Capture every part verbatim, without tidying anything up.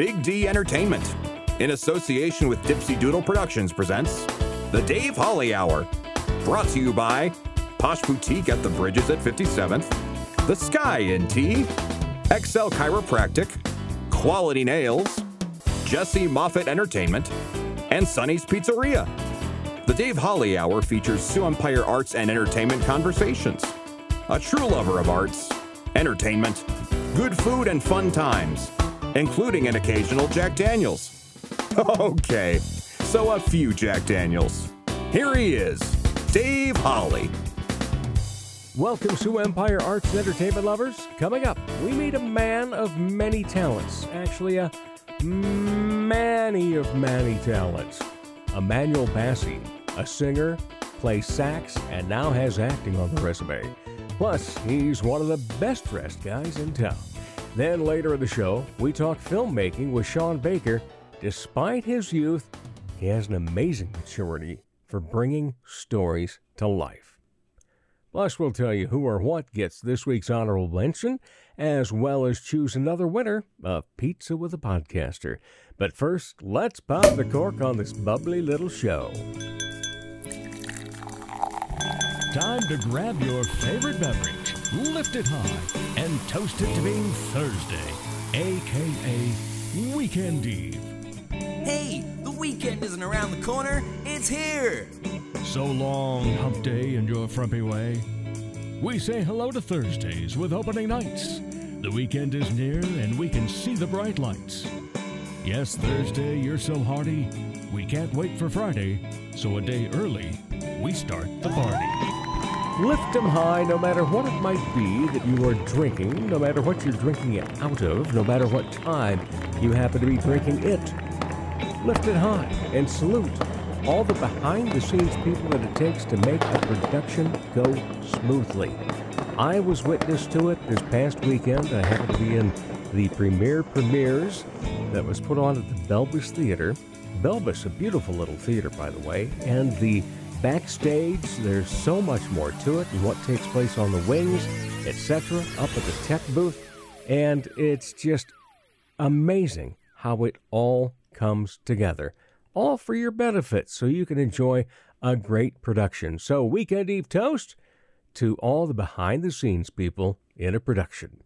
Big D Entertainment, in association with Dipsy Doodle Productions, presents The Dave Holly Hour, brought to you by Posh Boutique at the Bridges at fifty-seventh, The Sky in Tea, X L Chiropractic, Quality Nails, Jesse Moffitt Entertainment, and Sunny's Pizzeria. The Dave Holly Hour features Sioux Empire Arts and Entertainment conversations, a true lover of arts, entertainment, good food, and fun times, including an occasional Jack Daniels. Okay, so a few Jack Daniels. Here he is, Dave Holly. Welcome, Sioux Empire Arts and Entertainment lovers. Coming up, we meet a man of many talents. Actually, a many of many talents. Immanuel Bassey, a singer, plays sax, and now has acting on the resume. Plus, he's one of the best-dressed guys in town. Then later in the show, we talk filmmaking with Sean Baker. Despite his youth, he has an amazing maturity for bringing stories to life. Plus, we'll tell you who or what gets this week's honorable mention, as well as choose another winner of Pizza with a Podcaster. But first, let's pop the cork on this bubbly little show. Time to grab your favorite beverage, lift it high, and toast it to being Thursday, a k a. Weekend Eve. Hey, the weekend isn't around the corner, it's here! So long, hump day, and your frumpy way. We say hello to Thursdays with opening nights. The weekend is near, and we can see the bright lights. Yes, Thursday, you're so hearty, we can't wait for Friday, so a day early, we start the party. Lift 'em high, no matter what it might be that you are drinking, no matter what you're drinking it out of, no matter what time you happen to be drinking it. Lift it high and salute all the behind-the-scenes people that it takes to make a production go smoothly. I was witness to it this past weekend. I happened to be in the premiere premieres that was put on at the Belvis Theatre. Belvis, a beautiful little theater, by the way, and the backstage, there's so much more to it and what takes place on the wings, et cetera, up at the tech booth, and it's just amazing how it all comes together, all for your benefit, so you can enjoy a great production. So, Weekend Eve toast to all the behind-the-scenes people in a production.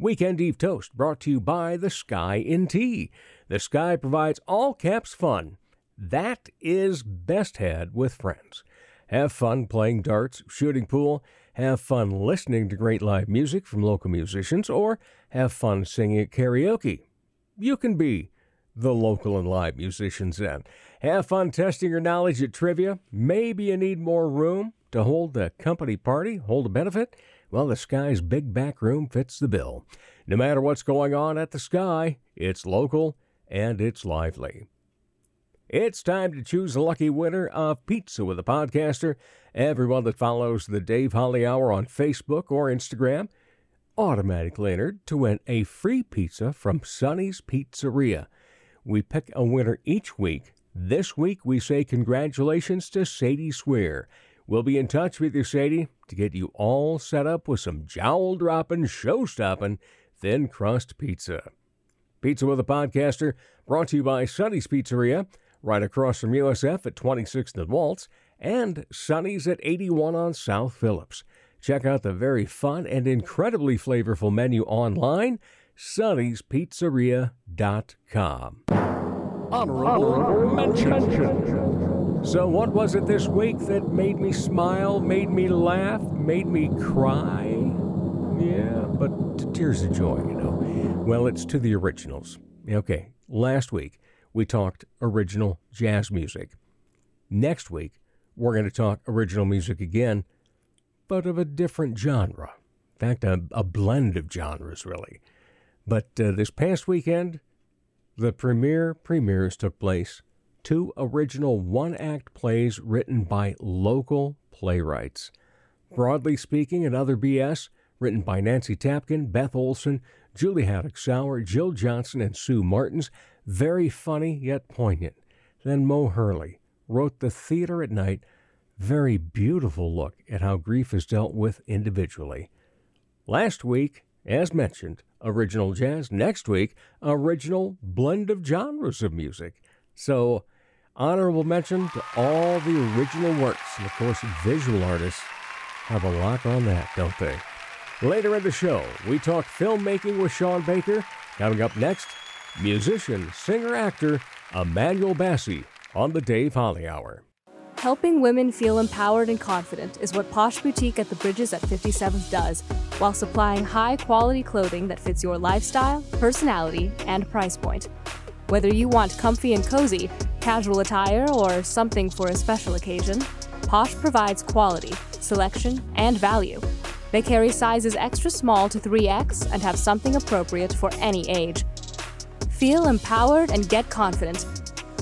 Weekend Eve toast brought to you by The Sky in Tea. The Sky provides all caps fun. That is best had with friends. Have fun playing darts, shooting pool. Have fun listening to great live music from local musicians, or have fun singing at karaoke. You can be the local and live musicians then. Have fun testing your knowledge at trivia. Maybe you need more room to hold a company party, hold a benefit. Well, The Sky's big back room fits the bill. No matter what's going on at The Sky, it's local and it's lively. It's time to choose the lucky winner of Pizza with a Podcaster. Everyone that follows the Dave Holly Hour on Facebook or Instagram automatically entered to win a free pizza from Sunny's Pizzeria. We pick a winner each week. This week we say congratulations to Sadie Swear. We'll be in touch with you, Sadie, to get you all set up with some jowl-dropping, show-stopping, thin-crust pizza. Pizza with a Podcaster brought to you by Sunny's Pizzeria, right across from U S F at twenty-sixth and Waltz, and Sunny's at eighty-one on South Phillips. Check out the very fun and incredibly flavorful menu online, sunnys pizzeria dot com. Honorable mention. So what was it this week that made me smile, made me laugh, made me cry? Yeah, but to tears of joy, you know. Well, it's to the originals. Okay, last week, we talked original jazz music. Next week, we're going to talk original music again, but of a different genre. In fact, a, a blend of genres, really. But uh, this past weekend, the premiere premieres took place. Two original one-act plays written by local playwrights. Broadly Speaking and Other B S, written by Nancy Tapkin, Beth Olson, Julie Haddock-Sauer, Jill Johnson, and Sue Martins. Very funny, yet poignant. Then Mo Hurley wrote The Theater at Night. Very beautiful look at how grief is dealt with individually. Last week, As mentioned, original jazz. Next week, original blend of genres of music. So, honorable mention to all the original works. And, of course, visual artists have a lock on that, don't they? Later in the show, we talk filmmaking with Sean Baker. Coming up next, musician, singer-actor Immanuel Bassey on the Dave Holly Hour. Helping women feel empowered and confident is what Posh Boutique at the Bridges at fifty-seventh does, while supplying high-quality clothing that fits your lifestyle, personality, and price point. Whether you want comfy and cozy, casual attire, or something for a special occasion, Posh provides quality, selection, and value. They carry sizes extra small to three X and have something appropriate for any age. Feel empowered and get confident.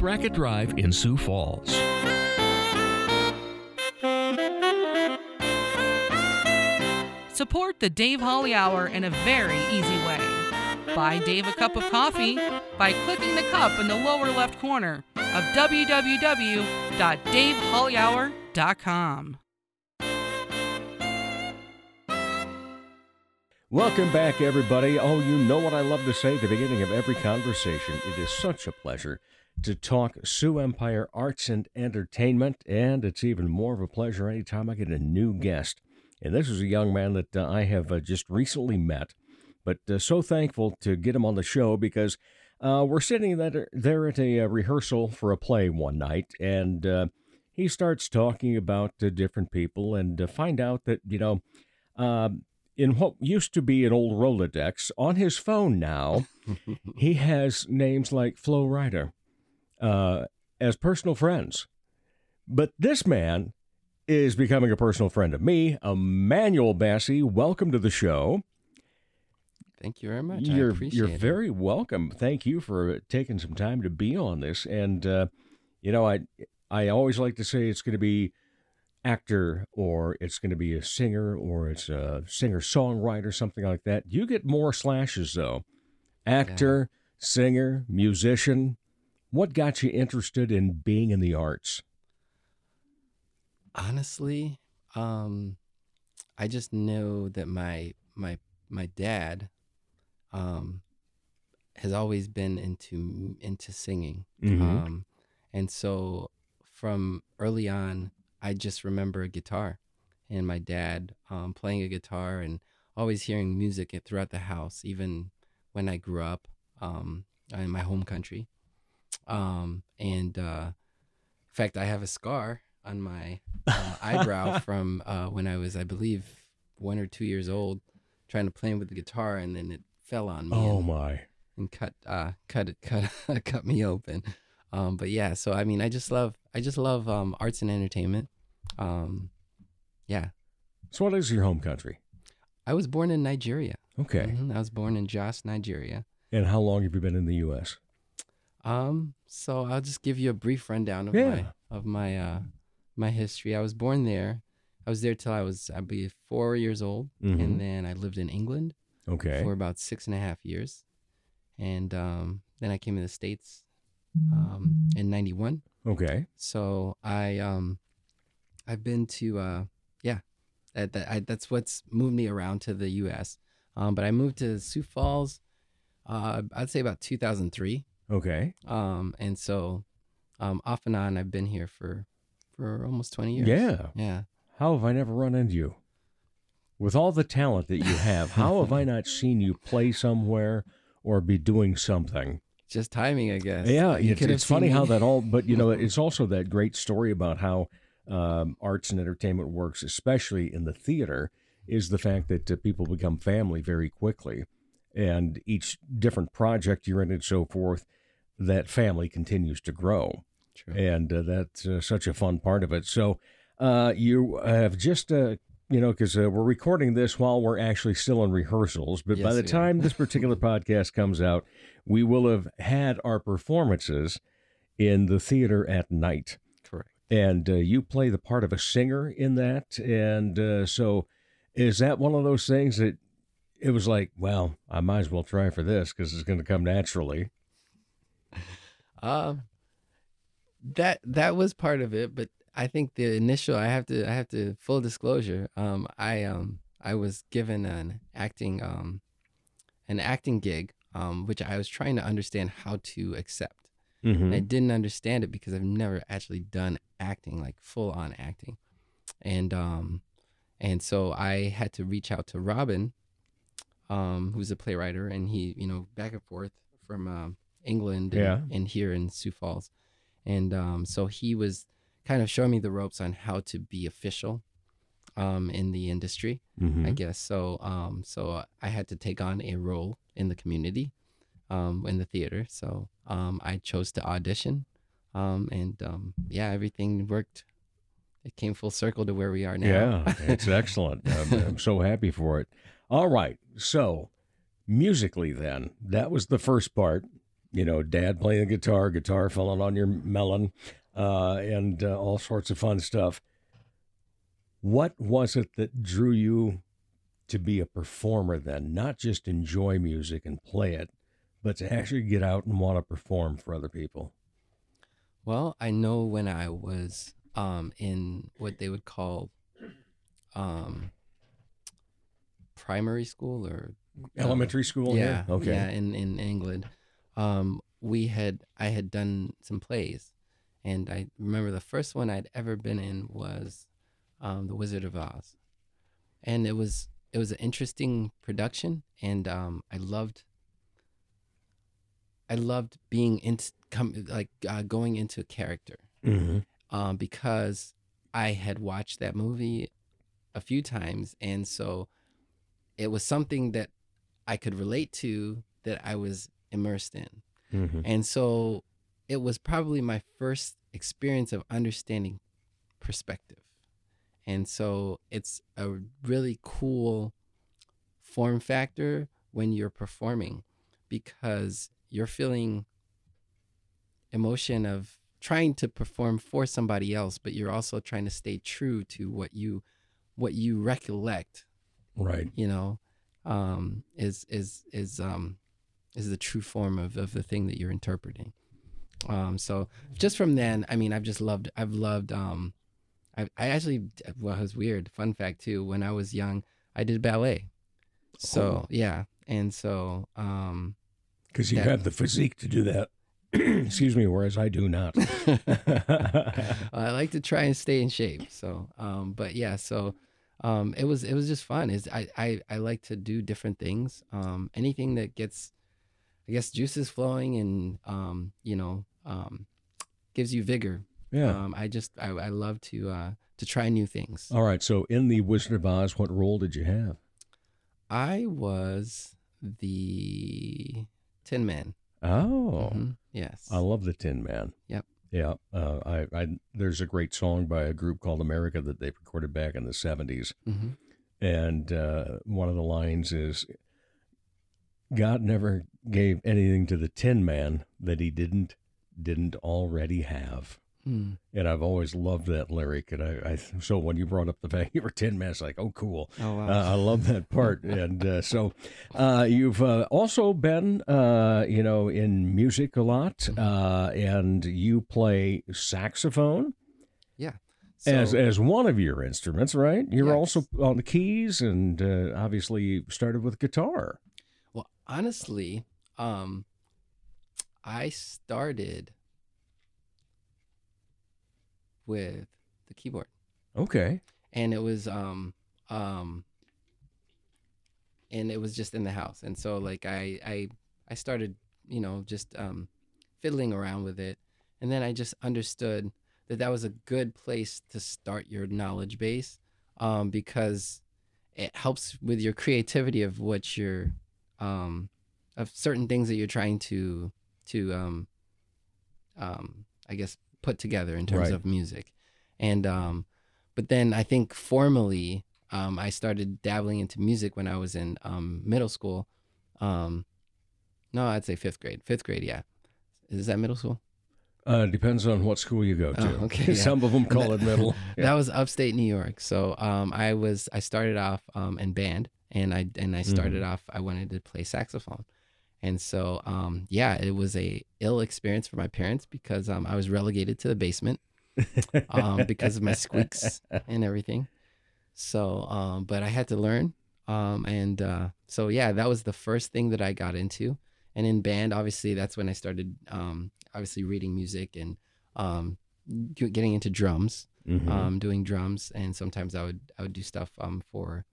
Racket Drive in Sioux Falls. Support the Dave Holly Hour in a very easy way. Buy Dave a cup of coffee by clicking the cup in the lower left corner of w w w dot dave holly hour dot com. Welcome back, everybody. Oh, you know what I love to say at the beginning of every conversation. It is such a pleasure to talk Sioux Empire Arts and Entertainment, and it's even more of a pleasure anytime I get a new guest. And this is a young man that uh, I have uh, just recently met, but uh, so thankful to get him on the show because uh, we're sitting there at a uh, rehearsal for a play one night, and uh, he starts talking about uh, different people and uh, find out that, you know, uh, in what used to be an old Rolodex, on his phone now, he has names like Flo Rida uh, as personal friends. But this man is becoming a personal friend of me, Immanuel Bassey. Welcome to the show. Thank you very much. You're, I appreciate you're it. Very welcome. Thank you for taking some time to be on this. And, uh, you know, I I always like to say it's going to be actor or it's going to be a singer or it's a singer-songwriter, something like that. You get more slashes, though. Actor, yeah. Singer, musician. What got you interested in being in the arts? Honestly, um, I just know that my my my dad um, has always been into into singing, mm-hmm. um, and so from early on, I just remember a guitar, and my dad um, playing a guitar and always hearing music throughout the house, even when I grew up um, in my home country. Um, and uh, in fact, I have a scar on my uh, eyebrow from uh, when I was, I believe, one or two years old, trying to play with the guitar, and then it fell on me. Oh and, my! And cut, uh, cut it, cut, cut me open. Um, but yeah, so I mean, I just love, I just love um, arts and entertainment. Um, yeah. So, what is your home country? I was born in Nigeria. Okay. Mm-hmm. I was born in Jos, Nigeria. And how long have you been in the U S? Um. So I'll just give you a brief rundown of yeah. my of my. Uh, my history. I was born there. I was there till I was, I believe, four years old. Mm-hmm. And then I lived in England okay. for about six and a half years. And um, then I came to the States um, in ninety-one. Okay. So I, um, I've been to, uh, yeah, that, that, I, that's what's moved me around to the U S. Um, but I moved to Sioux Falls, uh, I'd say about two thousand three. Okay. Um, and so um, off and on, I've been here for for almost twenty years. Yeah. Yeah. How have I never run into you? With all the talent that you have, how have I not seen you play somewhere or be doing something? Just timing, I guess. Yeah. You it's it's funny me. How that all, but you know, it's also that great story about how um, arts and entertainment works, especially in the theater, is the fact that uh, people become family very quickly. And each different project you're in and so forth, that family continues to grow. True. And uh, that's uh, such a fun part of it. So uh, you have just uh, you know, because uh, we're recording this while we're actually still in rehearsals. But yes, by the yeah. time this particular podcast comes out, we will have had our performances in the theater at night. Correct. And uh, you play the part of a singer in that. And uh, so is that one of those things that it was like, well, I might as well try for this because it's going to come naturally? Uh, that that was part of it, but I think the initial, I have to, I have to full disclosure. Um, I, um, I was given an acting, um, an acting gig, um, which I was trying to understand how to accept. Mm-hmm. And I didn't understand it because I've never actually done acting, like full on acting. And, um, and so I had to reach out to Robin, um, who's a playwright, and he, you know, back and forth from, um, England and, yeah. and here in Sioux Falls. And, um, so he was kind of showing me the ropes on how to be official um, in the industry, mm-hmm. I guess. So um, so I had to take on a role in the community, um, in the theater. So um, I chose to audition. Um, and um, yeah, everything worked. It came full circle to where we are now. Yeah, it's excellent. I'm, I'm so happy for it. All right. So musically then, that was the first part. You know, dad playing the guitar, guitar falling on your melon. Uh, and uh, all sorts of fun stuff. What was it that drew you to be a performer then? Not just enjoy music and play it, but to actually get out and want to perform for other people? Well, I know when I was um, in what they would call um, primary school or... Elementary uh, school? Yeah, yeah. Okay. Yeah, in, in England. Um, we had, I had done some plays. And I remember the first one I'd ever been in was um, The Wizard of Oz. And it was it was an interesting production, and um, I loved I loved being in, com- like uh, going into a character, mm-hmm. um, because I had watched that movie a few times, and so it was something that I could relate to that I was immersed in. Mm-hmm. And so it was probably my first experience of understanding perspective. And so it's a really cool form factor when you're performing, because you're feeling emotion of trying to perform for somebody else, but you're also trying to stay true to what you what you recollect. Right. You know, um, is is is um is the true form of, of the thing that you're interpreting. Um, so just from then, I mean, I've just loved, I've loved, um, I, I actually, well, it was weird. Fun fact too. When I was young, I did ballet. So, oh. yeah. And so, um, cause you that, have the physique to do that. Excuse me. Whereas I do not. I like to try and stay in shape. So, um, but yeah, so, um, it was, it was just fun. It's, I, I, I like to do different things. Um, anything that gets, I guess, juices flowing and, um, you know, um, gives you vigor. Yeah. Um, I just, I, I love to, uh, to try new things. All right. So in The Wizard of Oz, what role did you have? I was the Tin Man. Oh, mm-hmm. Yes. I love the Tin Man. Yep. Yeah. Uh, I, I, there's a great song by a group called America that they recorded back in the seventies. Mm-hmm. And, uh, one of the lines is, God never gave anything to the Tin Man that he didn't didn't already have. Mm. And I've always loved that lyric. And I, I so when you brought up the fact you were Tin Man, it's like, oh, cool. Oh, wow. uh, I love that part. And uh, so uh, you've uh, also been, uh, you know, in music a lot, uh, and you play saxophone. Yeah. So, as as one of your instruments, right? You're yes. also on the keys and uh, obviously started with guitar. Honestly, um, I started with the keyboard. Okay. And it was, um, um, and it was just in the house. And so like I, I, I started, you know, just, um, fiddling around with it. And then I just understood that that was a good place to start your knowledge base, um, because it helps with your creativity of what you're, Um, of certain things that you're trying to, to um, um, I guess, put together in terms right. of music. And, um, but then I think formally, Um, I started dabbling into music when I was in um, middle school. Um, no, I'd say fifth grade. Fifth grade, yeah. Is that middle school? Uh, depends on what school you go to. Oh, okay, yeah. Some of them call it middle. Yeah. That was upstate New York. So um, I was I started off um, in band, and I and I started mm-hmm. off. I wanted to play saxophone, and so um, yeah, it was a ill experience for my parents because um, I was relegated to the basement um, because of my squeaks and everything. So, um, but I had to learn, um, and uh, so yeah, that was the first thing that I got into. And in band, obviously, that's when I started. Um, obviously reading music and um, getting into drums, mm-hmm. um, doing drums. And sometimes I would I would do stuff um, for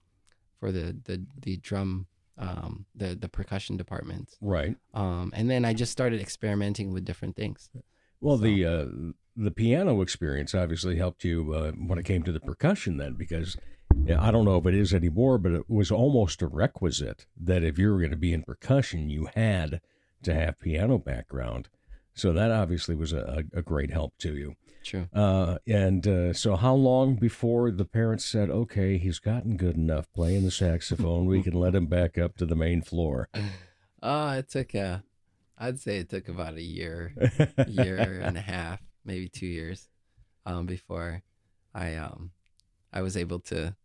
for the the, the drum, um, the, the percussion department. Right. Um, and then I just started experimenting with different things. Well, so. the uh, the piano experience obviously helped you uh, when it came to the percussion then, because yeah, I don't know if it is anymore, but it was almost a requisite that if you were going to be in percussion, you had to have piano background. So that obviously was a, a great help to you. True. Uh, and uh, so how long before the parents said, okay, he's gotten good enough playing the saxophone, we can let him back up to the main floor? Oh, it took, a, I'd say it took about a year, year and a half, maybe two years um, before I um, I was able to,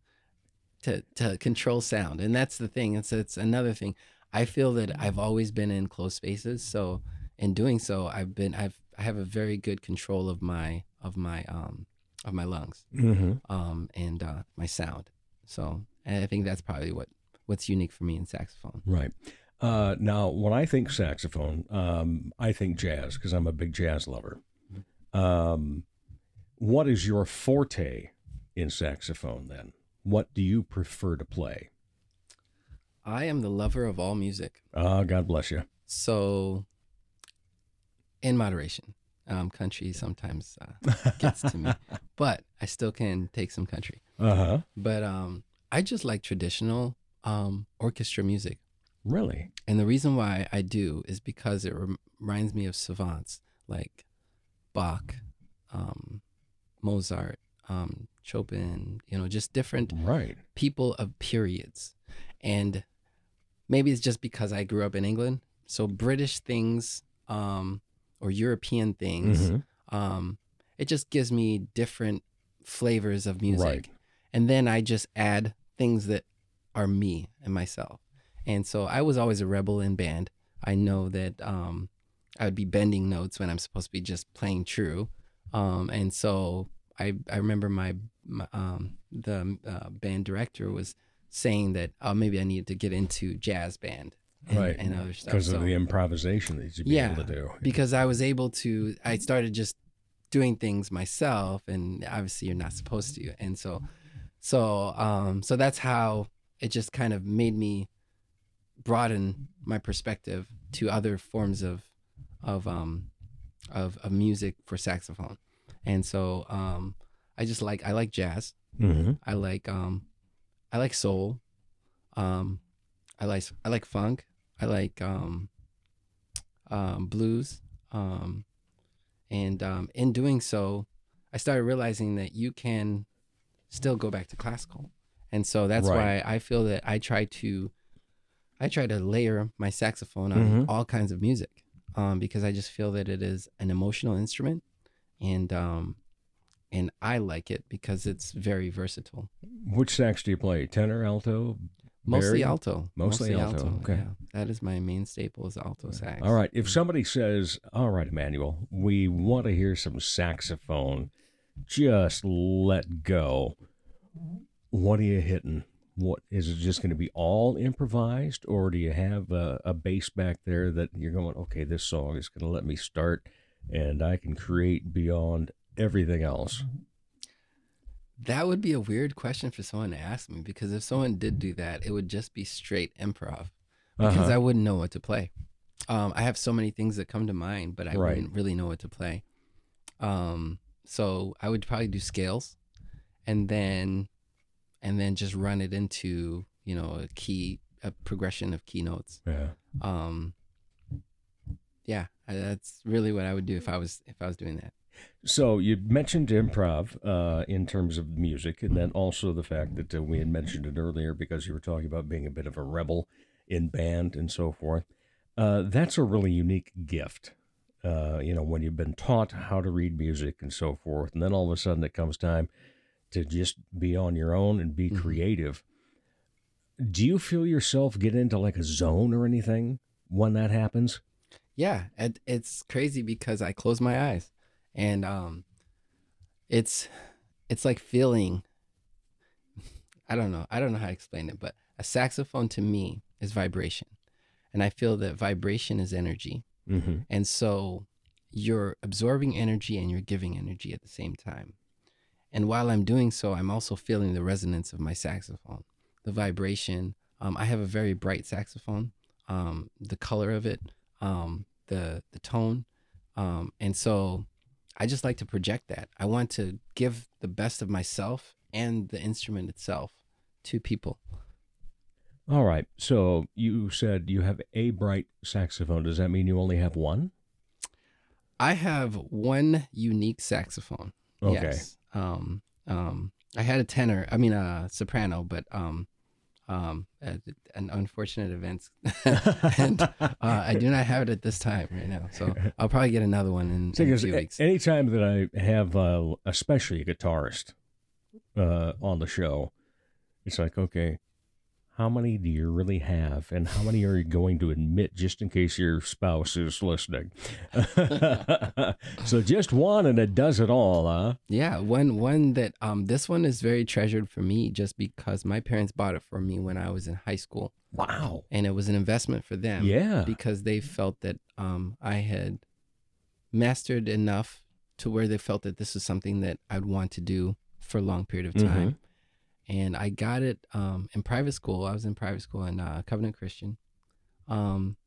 to to control sound. And that's the thing. It's, it's another thing. I feel that I've always been in closed spaces, so... In doing so, I've been I've I have a very good control of my of my um of my lungs, mm-hmm. um and uh, my sound. So and I think that's probably what, what's unique for me in saxophone. Right. Uh, now, when I think saxophone, um, I think jazz because I'm a big jazz lover. Um, what is your forte in saxophone then? What do you prefer to play? I am the lover of all music. Ah, uh, God bless you. So. In moderation. Um, country sometimes uh, gets to me, but I still can take some country. Uh-huh. But um, I just like traditional um, orchestra music. Really? And the reason why I do is because it rem- reminds me of savants like Bach, um, Mozart, um, Chopin, you know, just different right. people of periods. And maybe it's just because I grew up in England. So British things... Um, or European things, mm-hmm. um, it just gives me different flavors of music. Right. And then I just add things that are me and myself. And so I was always a rebel in band. I know that um, I would be bending notes when I'm supposed to be just playing true. Um, and so I I remember my, my um, the uh, band director was saying that oh, maybe I needed to get into jazz band. And, right, and other stuff because so, of the improvisation that you'd be yeah, able to do. Because I was able to, I started just doing things myself, and obviously you're not supposed to, and so, so, um, so that's how it just kind of made me broaden my perspective to other forms of, of, um, of, of music for saxophone, and so, um, I just like I like jazz, mm-hmm. I like, um, I like soul, um, I like I like funk. I like um, um, blues, um, and um, in doing so, I started realizing that you can still go back to classical, and so that's right. why I feel that I try to, I try to layer my saxophone on mm-hmm. all kinds of music, um, because I just feel that it is an emotional instrument, and um, and I like it because it's very versatile. Which sax do you play? Tenor, alto? Mostly alto. Mostly, Mostly alto. alto. Okay. Yeah. That is my main staple is alto sax. All right. If somebody says, all right, Immanuel, we want to hear some saxophone, just let go. What are you hitting? What is it just going to be all improvised, or do you have a, a bass back there that you're going, okay, this song is going to let me start and I can create beyond everything else? That would be a weird question for someone to ask me, because if someone did do that, it would just be straight improv, because uh-huh. I wouldn't know what to play. Um, I have so many things that come to mind, but I right. wouldn't really know what to play. Um, so I would probably do scales, and then, and then just run it into you know a key, a progression of key notes. Yeah. Um, yeah, that's really what I would do if I was if I was doing that. So you mentioned improv uh, in terms of music, and then also the fact that uh, we had mentioned it earlier because you were talking about being a bit of a rebel in band and so forth. Uh, that's a really unique gift, uh, you know, when you've been taught how to read music and so forth, and then all of a sudden it comes time to just be on your own and be mm-hmm. creative. Do you feel yourself get into like a zone or anything when that happens? Yeah, and it's crazy because I close my eyes. And um, it's it's like feeling, I don't know. I don't know how to explain it, but a saxophone to me is vibration. And I feel that vibration is energy. Mm-hmm. And so you're absorbing energy and you're giving energy at the same time. And while I'm doing so, I'm also feeling the resonance of my saxophone, the vibration. Um, I have a very bright saxophone, um, the color of it, um, the, the tone. Um, and so... I just like to project that. I want to give the best of myself and the instrument itself to people. All right. So you said you have a bright saxophone. Does that mean you only have one? I have one unique saxophone. Okay. Yes. Um, um, I had a tenor, I mean a soprano, but um, um, a, an unfortunate event. and uh, I do not have it at this time right now. So I'll probably get another one in, so in a few weeks. Anytime that I have, uh, especially a guitarist uh, on the show, it's like, okay, how many do you really have? And how many are you going to admit just in case your spouse is listening? So just one and it does it all, huh? Yeah, one one that, um, this one is very treasured for me just because my parents bought it for me when I was in high school. Wow. And it was an investment for them. Yeah. Because they felt that um, I had mastered enough to where they felt that this is something that I'd want to do for a long period of time. Mm-hmm. And I got it um, in private school. I was in private school in uh, Covenant Christian. Um,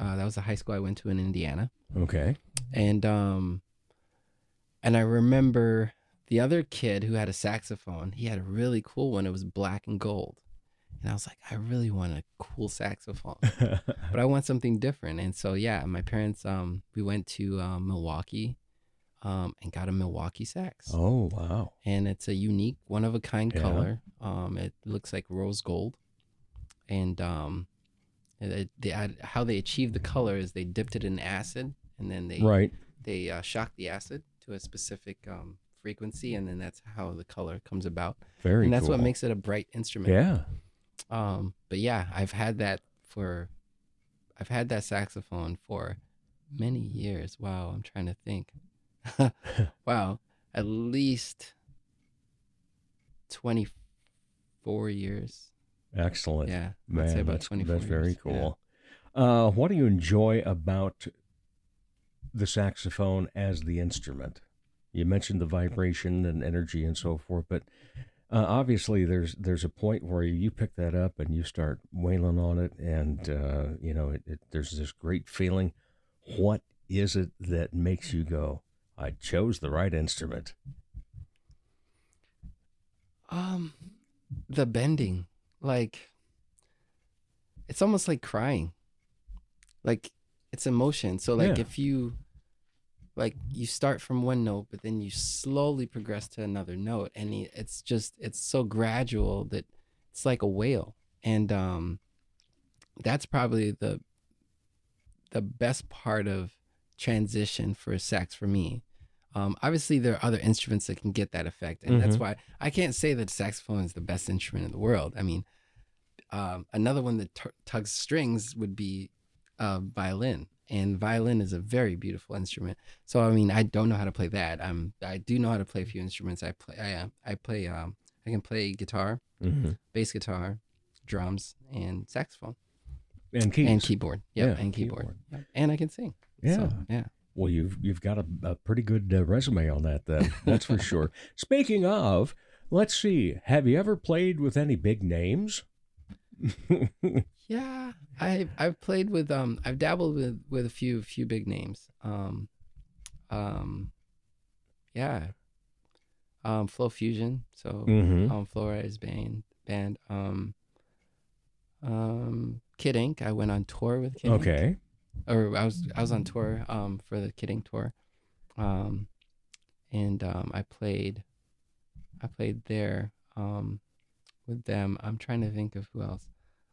uh, that was the high school I went to in Indiana. Okay. And um, and I remember the other kid who had a saxophone. He had a really cool one. It was black and gold. And I was like, I really want a cool saxophone, but I want something different. And so, yeah, my parents, um, we went to uh, Milwaukee. Um, and got a Milwaukee sax. Oh, wow. And it's a unique, one-of-a-kind yeah. color. Um, it looks like rose gold. And um, they, they add, how they achieved the color is they dipped it in acid, and then they right. they uh, shocked the acid to a specific um, frequency, and then that's how the color comes about. Very cool. And that's cool. What makes it a bright instrument. Yeah. Um, but yeah, I've had that for, I've had that saxophone for many years. Wow, I'm trying to think. Wow, at least twenty-four years. Excellent. Yeah, man, I'd say about that's, twenty-four that's years. Very cool. Yeah. Uh, what do you enjoy about the saxophone as the instrument? You mentioned the vibration and energy and so forth, but uh, obviously there's there's a point where you pick that up and you start wailing on it, and uh, you know it, it, there's this great feeling. What is it that makes you go, I chose the right instrument? Um, the bending, like, it's almost like crying. Like, it's emotion. So, like, yeah. if you, like, you start from one note, but then you slowly progress to another note, and it's just, it's so gradual that it's like a wail. And um, that's probably the the best part of transition for a sax for me. Um, obviously, there are other instruments that can get that effect, and mm-hmm. that's why I can't say that saxophone is the best instrument in the world. I mean, um, another one that t- tugs strings would be uh, violin, and violin is a very beautiful instrument. So, I mean, I don't know how to play that. Um, I do know how to play a few instruments. I play, I, uh, I play, um, I can play guitar, mm-hmm. bass guitar, drums, and saxophone, and keys. and keyboard. Yep, yeah, and keyboard, keyboard. Yep. And I can sing. Yeah. So, yeah. Well, you've you've got a, a pretty good uh, resume on that, then. That's for sure. Speaking of, let's see. Have you ever played with any big names? yeah, I I've played with um I've dabbled with, with a few few big names. Um, um, yeah. Um, Flow Fusion. So mm-hmm. um, Flo Rida's band band. Um, um, Kid Ink. I went on tour with Kid Ink. Okay. Or I was I was on tour um, for the Kid Ink tour, um, and um, I played, I played there um, with them. I'm trying to think of who else.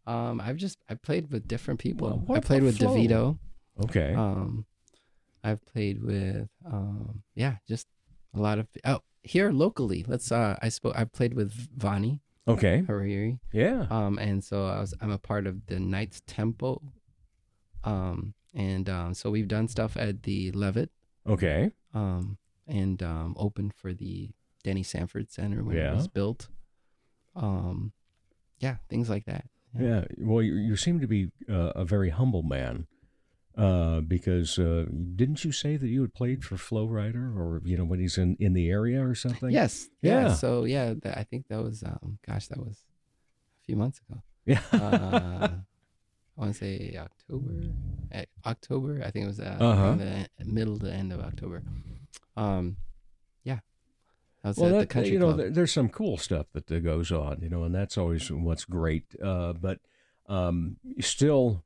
Um, I've just I played with different people. Well, I played with Flow? DeVito. Okay. Um, I've played with um, yeah, just a lot of oh here locally. Let's uh, I spoke. I played with Vani. Okay. Hariri. Yeah. Um, and so I was I'm a part of the Knights Temple. Um, and um, so we've done stuff at the Levitt. Okay. Um, and um, open for the Denny Sanford Center when yeah. it was built. Um, yeah, things like that. Yeah. yeah. Well, you, you seem to be uh, a very humble man, uh, because uh, didn't you say that you had played for Flo Rida, or you know when he's in, in the area or something? Yes. Yeah. yeah. So yeah, that, I think that was um, gosh, that was a few months ago. Yeah. Uh, I want to say October, October. I think it was uh, uh-huh. the middle to end of October. Um, yeah. I was well, at that, the country you know, club. There's some cool stuff that goes on, you know, and that's always what's great. Uh, but um, still,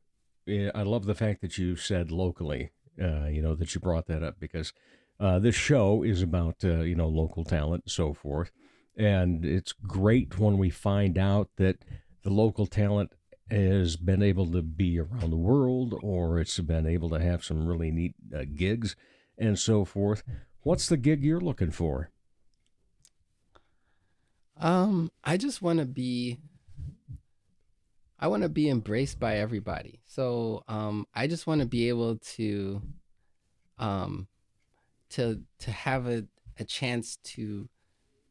I love the fact that you said locally, uh, you know, that you brought that up, because uh, this show is about, uh, you know, local talent and so forth. And it's great when we find out that the local talent has been able to be around the world, or it's been able to have some really neat uh, gigs and so forth. What's the gig you're looking for? Um, I just want to be, I want to be embraced by everybody. So, um, I just want to be able to, um, to, to have a, a chance to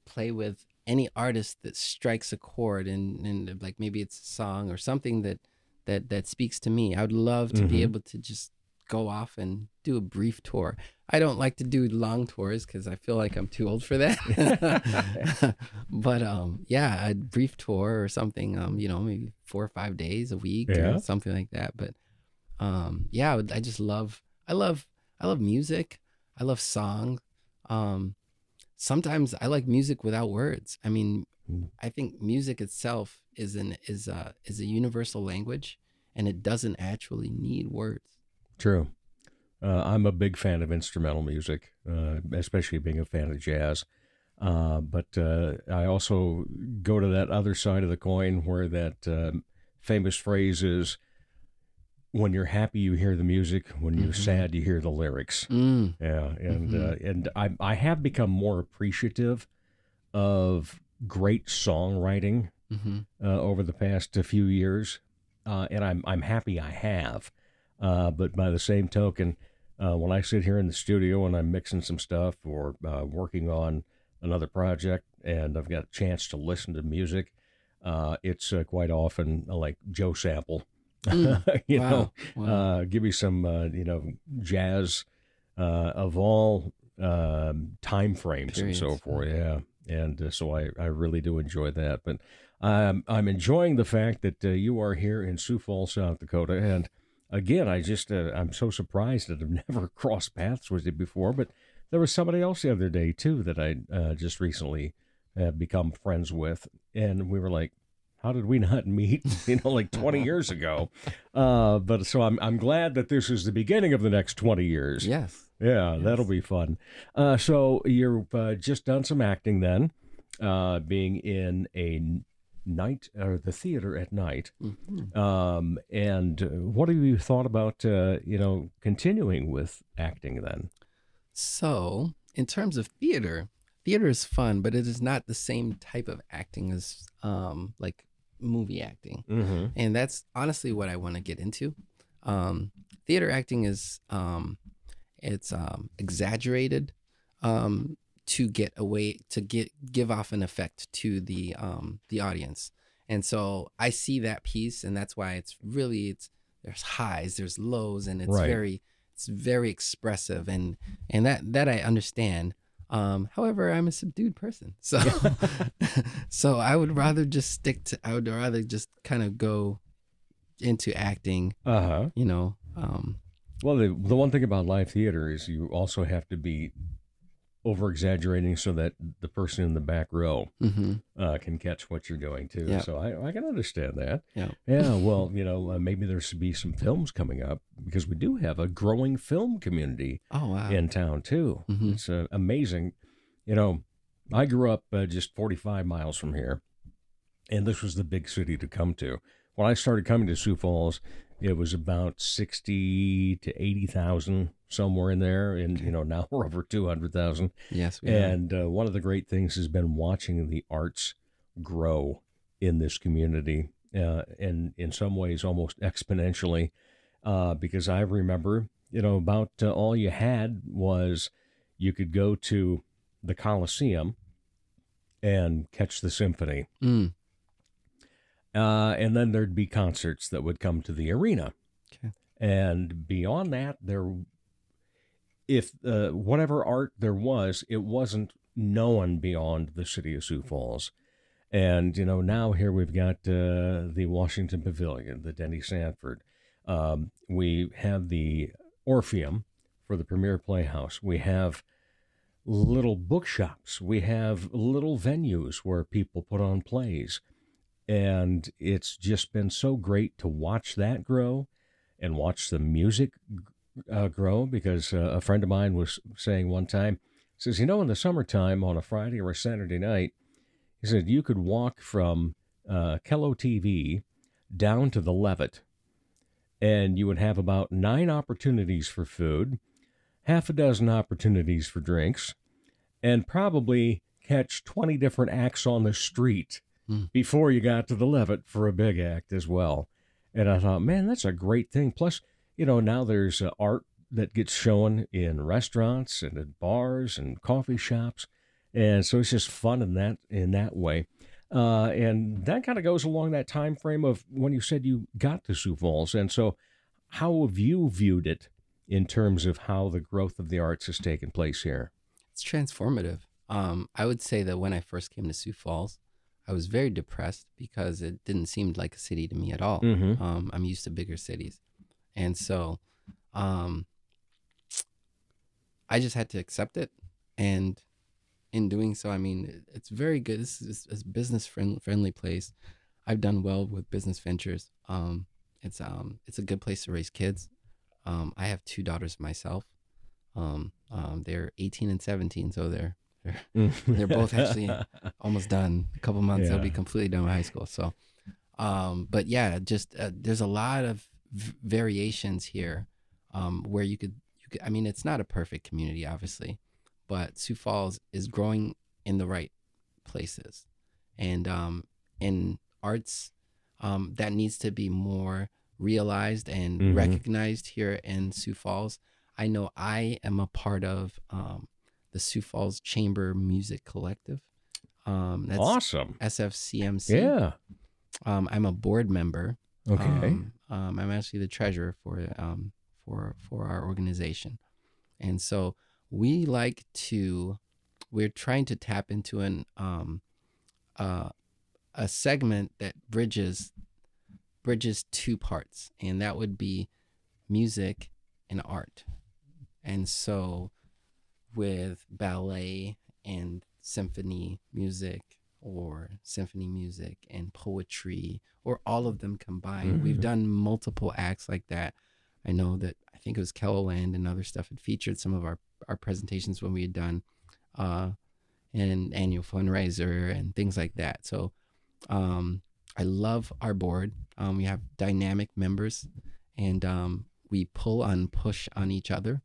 play with any artist that strikes a chord, and, and like maybe it's a song or something that that that speaks to me. I would love to mm-hmm. be able to just go off and do a brief tour. I don't like to do long tours because I feel like I'm too old for that. But um, yeah, a brief tour or something. Um, you know, maybe four or five days a week yeah. or something like that. But um, yeah, I, would, I just love. I love. I love music. I love song. Um. Sometimes I like music without words. I mean, I think music itself is an is a is a universal language, and it doesn't actually need words. True. Uh, I'm a big fan of instrumental music, uh, especially being a fan of jazz. Uh, but uh, I also go to that other side of the coin where that um, famous phrase is, when you're happy, you hear the music. When you're mm-hmm. sad, you hear the lyrics. Mm. Yeah, and mm-hmm. uh, and I I have become more appreciative of great songwriting mm-hmm. uh, over the past few years, uh, and I'm I'm happy I have. Uh, but by the same token, uh, when I sit here in the studio and I'm mixing some stuff or uh, working on another project, and I've got a chance to listen to music, uh, it's uh, quite often uh, like Joe Sample. Mm. you wow. know, wow. Uh, give me some, uh, you know, jazz uh, of all uh, time frames Experience. and so forth. Yeah. And uh, so I, I really do enjoy that. But um, I'm enjoying the fact that uh, you are here in Sioux Falls, South Dakota. And again, I just, uh, I'm so surprised that I've never crossed paths with you before. But there was somebody else the other day, too, that I uh, just recently uh, become friends with. And we were like, how did we not meet, you know, like twenty years ago? Uh, but so I'm I'm glad that this is the beginning of the next twenty years. Yes. Yeah, yes. That'll be fun. Uh, so you've uh, just done some acting then, uh, being in a night, or the theater at night. Mm-hmm. Um, and what have you thought about, uh, you know, continuing with acting then? So in terms of theater, theater is fun, but it is not the same type of acting as um, like movie acting. Mm-hmm. And that's honestly what I want to get into. Um, theater acting is um, it's um, exaggerated um, to get away to get give off an effect to the um, the audience. And so I see that piece, and that's why it's really it's there's highs, there's lows, and it's right. very it's very expressive, and and that that I understand. Um, however, I'm a subdued person, so so I would rather just stick to. I would rather just kind of go into acting. Uh huh. You know. Um, well, the the one thing about live theater is you also have to be over-exaggerating so that the person in the back row mm-hmm. uh, can catch what you're doing, too. Yeah. So I, I can understand that. Yeah, yeah well, you know, uh, maybe there should be some films coming up because we do have a growing film community oh, wow. in town, too. Mm-hmm. It's uh, amazing. You know, I grew up uh, just forty-five miles from here, and this was the big city to come to. When I started coming to Sioux Falls, it was about sixty to eighty thousand, somewhere in there. And, you know, now we're over two hundred thousand. Yes. We and uh, one of the great things has been watching the arts grow in this community uh, and in some ways almost exponentially uh, because I remember, you know, about uh, all you had was you could go to the Coliseum and catch the symphony. Mm. Uh, and then there'd be concerts that would come to the arena. Okay. And beyond that, there, if uh, whatever art there was, it wasn't known beyond the city of Sioux Falls. And, you know, now here we've got uh, the Washington Pavilion, the Denny Sanford. Um, we have the Orpheum for the Premier Playhouse. We have little bookshops. We have little venues where people put on plays. And it's just been so great to watch that grow and watch the music uh, grow because uh, a friend of mine was saying one time, says, you know, in the summertime on a Friday or a Saturday night, he said, you could walk from uh, Kello T V down to the Levitt and you would have about nine opportunities for food, half a dozen opportunities for drinks, and probably catch twenty different acts on the street before you got to the Levitt for a big act as well. And I thought, man, that's a great thing. Plus, you know, now there's uh, art that gets shown in restaurants and at bars and coffee shops. And so it's just fun in that in that way. Uh, and that kind of goes along that time frame of when you said you got to Sioux Falls. And so how have you viewed it in terms of how the growth of the arts has taken place here? It's transformative. Um, I would say that when I first came to Sioux Falls, I was very depressed because it didn't seem like a city to me at all. Mm-hmm. Um, I'm used to bigger cities. And so um, I just had to accept it. And in doing so, I mean, it's very good. This is a business friend, friendly place. I've done well with business ventures. Um, it's um, it's a good place to raise kids. Um, I have two daughters myself. Um, um, they're eighteen and seventeen, so they're they're both actually almost done. A couple months, yeah. They'll be completely done with high school. So, um, but yeah, just uh, there's a lot of v- variations here um, where you could, you could. I mean, it's not a perfect community, obviously, but Sioux Falls is growing in the right places, and um, in arts um, that needs to be more realized and mm-hmm. recognized here in Sioux Falls. I know I am a part of. Um, The Sioux Falls Chamber Music Collective. Um, that's awesome. S F C M C. Yeah. Um, I'm a board member. Okay. Um, um, I'm actually the treasurer for um, for for our organization, and so we like to. We're trying to tap into an um, uh, a segment that bridges bridges two parts, and that would be music and art, and so. With ballet and symphony music or symphony music and poetry or all of them combined. Mm-hmm. We've done multiple acts like that. I know that I think it was Kelloland and other stuff had featured some of our, our presentations when we had done uh, an annual fundraiser and things like that. So um, I love our board. Um, we have dynamic members and um, we pull on push on each other.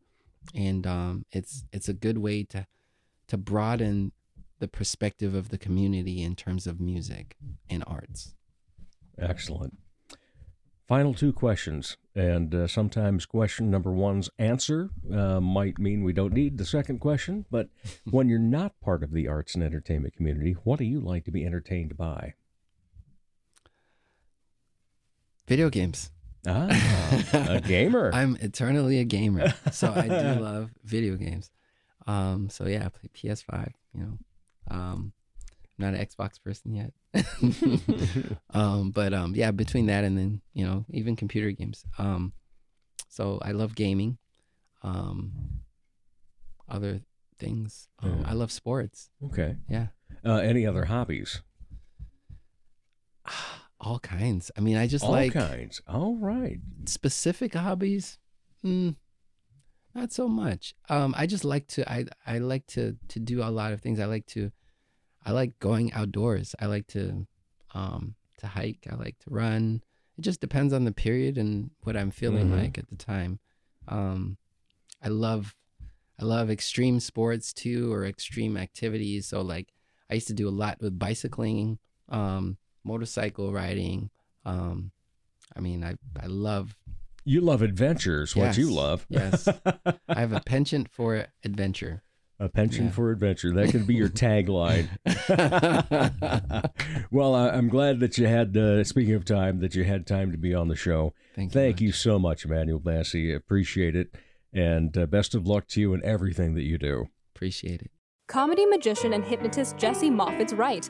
And um, it's it's a good way to to broaden the perspective of the community in terms of music and arts. Excellent. Final two questions. And uh, sometimes question number one's answer uh, might mean we don't need the second question. But when you're not part of the arts and entertainment community, what do you like to be entertained by? Video games. Ah, a gamer. I'm eternally a gamer. So I do love video games. Um, so yeah, I play P S five, you know. Um, I'm not an Xbox person yet. um, but um, yeah, between that and then, you know, even computer games. Um, so I love gaming. Um, other things. Um, I love sports. Okay. Yeah. Uh, any other hobbies? All kinds. I mean, I just All like... All kinds. All right. Specific hobbies? Mm, not so much. Um, I just like to... I, I like to, to do a lot of things. I like to... I like going outdoors. I like to um, to hike. I like to run. It just depends on the period and what I'm feeling mm-hmm. like at the time. Um, I love... I love extreme sports too, or extreme activities. So like I used to do a lot with bicycling, um, motorcycle riding. Um, I mean, I, I love. You love adventures, yes, what you love. Yes. I have a penchant for adventure. A penchant yeah. for adventure. That could be your tagline. Well, I, I'm glad that you had, uh, speaking of time, that you had time to be on the show. Thank you, Thank you so much, Immanuel Bassey. Appreciate it. And uh, best of luck to you in everything that you do. Appreciate it. Comedy magician and hypnotist Jesse Moffitt's right.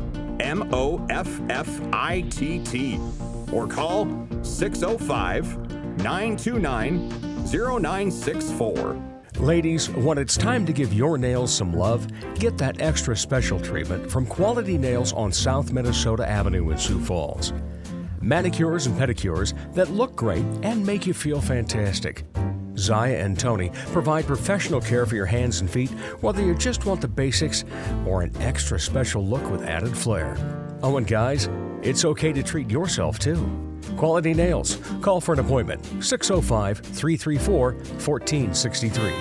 M O F F I T T. Or call six oh five, nine two nine, oh nine six four. Ladies, when it's time to give your nails some love, get that extra special treatment from Quality Nails on South Minnesota Avenue in Sioux Falls. Manicures and pedicures that look great and make you feel fantastic. Zaya and Tony provide professional care for your hands and feet, whether you just want the basics or an extra special look with added flair. Oh, and guys, it's okay to treat yourself too. Quality Nails. Call for an appointment, six oh five, three three four, one four six three.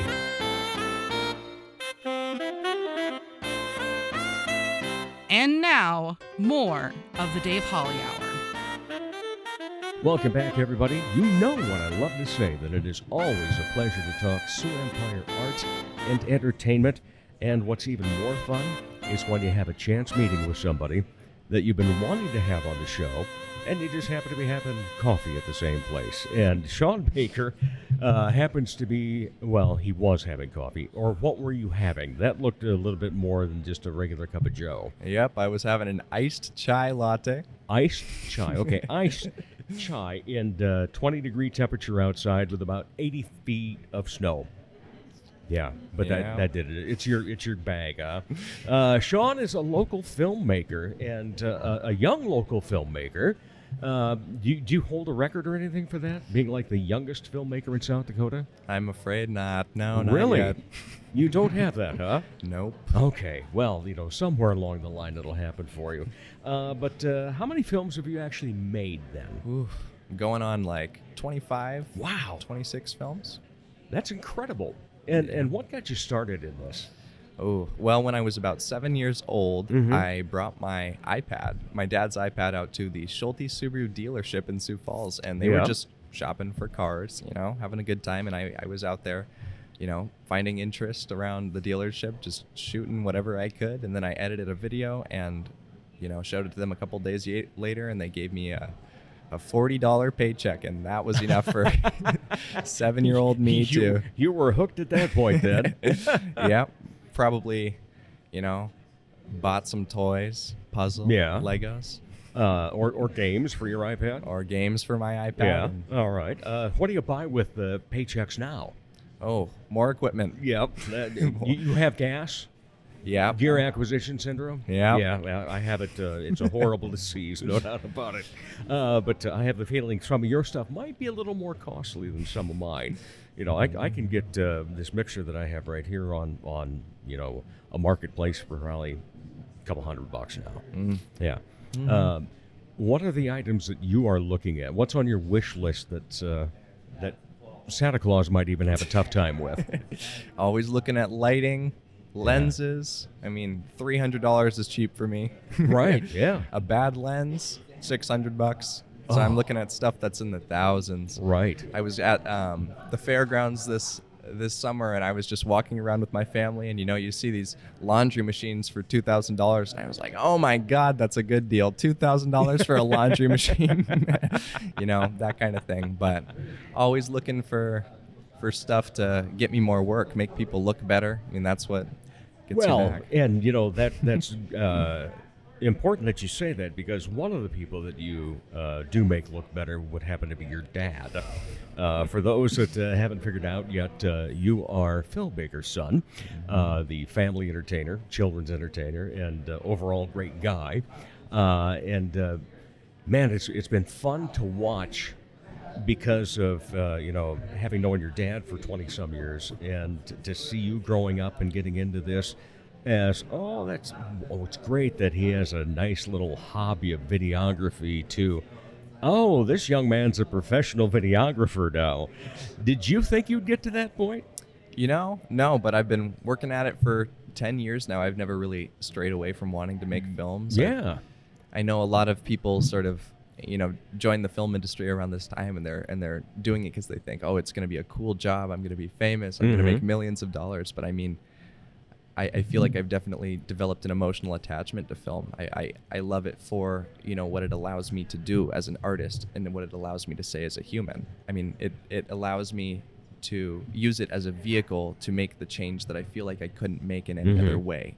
And now, more of the Dave Holly Hour. Welcome back, everybody. You know what I love to say, that it is always a pleasure to talk Sioux Empire Arts and Entertainment. And what's even more fun is when you have a chance meeting with somebody that you've been wanting to have on the show, and you just happen to be having coffee at the same place. And Sean Baker uh, happens to be, well, he was having coffee. Or what were you having? That looked a little bit more than just a regular cup of joe. Yep, I was having an iced chai latte. Iced chai, okay, iced chai in uh, twenty degree temperature outside with about eighty feet of snow. Yeah, but yeah. that that did it. It's your it's your bag, huh? Uh, Sean is a local filmmaker and uh, a young local filmmaker. Uh, do, you, do you hold a record or anything for that? Being like the youngest filmmaker in South Dakota? I'm afraid not. No, not really? Yet. You don't have that, huh? Nope. Okay. Well, you know, somewhere along the line it'll happen for you. Uh, but uh, how many films have you actually made then? Oof. Going on like twenty-five. Wow. twenty-six films. That's incredible. And and what got you started in this? Oh, well, when I was about seven years old, mm-hmm. I brought my iPad, my dad's iPad, out to the Schulte Subaru dealership in Sioux Falls, and they yeah. were just shopping for cars, you know, having a good time. And I, I was out there, you know, finding interest around the dealership, just shooting whatever I could. And then I edited a video and, you know, showed it to them a couple days later, and they gave me a... a forty dollars paycheck, and that was enough for seven-year-old me, you, too. You were hooked at that point, then. Yeah, probably, you know, bought some toys, puzzle, yeah. Legos. Uh, or, or games for your iPad. Or games for my iPad. Yeah, all right. Uh, what do you buy with the paychecks now? Oh, more equipment. Yep. you, you have gas? Yeah. Gear acquisition syndrome? Yeah. Yeah, I have it. Uh, it's a horrible disease, no doubt about it. Uh, but uh, I have the feeling some of your stuff might be a little more costly than some of mine. You know, I, I can get uh, this mixer that I have right here on, on, you know, a marketplace for probably a couple hundred bucks now. Mm. Yeah. Mm-hmm. Uh, what are the items that you are looking at? What's on your wish list that uh, that Santa Claus might even have a tough time with? Always looking at lighting. Lenses, yeah. I mean, three hundred dollars is cheap for me. Right, yeah. A bad lens, six hundred bucks. So oh. I'm looking at stuff that's in the thousands. Right. I was at um, the fairgrounds this this summer, and I was just walking around with my family, and you know, you see these laundry machines for two thousand dollars, and I was like, oh my God, that's a good deal, two thousand dollars for a laundry machine, you know, that kind of thing. But always looking for for stuff to get me more work, make people look better. I mean, that's what gets well, you back. Well, and you know, that that's uh, important that you say that, because one of the people that you uh, do make look better would happen to be your dad. Uh, for those that uh, haven't figured out yet, uh, you are Phil Baker's son, uh, the family entertainer, children's entertainer, and uh, overall great guy. Uh, and uh, man, it's it's been fun to watch, because of, uh, you know, having known your dad for twenty-some years, and t- to see you growing up and getting into this as, oh, that's, oh, it's great that he has a nice little hobby of videography, too. Oh, this young man's a professional videographer now. Did you think you'd get to that point? You know, no, but I've been working at it for ten years now. I've never really strayed away from wanting to make films. Yeah. I, I know a lot of people sort of, you know, join the film industry around this time, and they're and they're doing it because they think, oh, it's going to be a cool job. I'm going to be famous. I'm mm-hmm. going to make millions of dollars. But I mean, I, I feel like I've definitely developed an emotional attachment to film. I, I, I love it for, you know, what it allows me to do as an artist, and what it allows me to say as a human. I mean, it, it allows me to use it as a vehicle to make the change that I feel like I couldn't make in any mm-hmm. other way.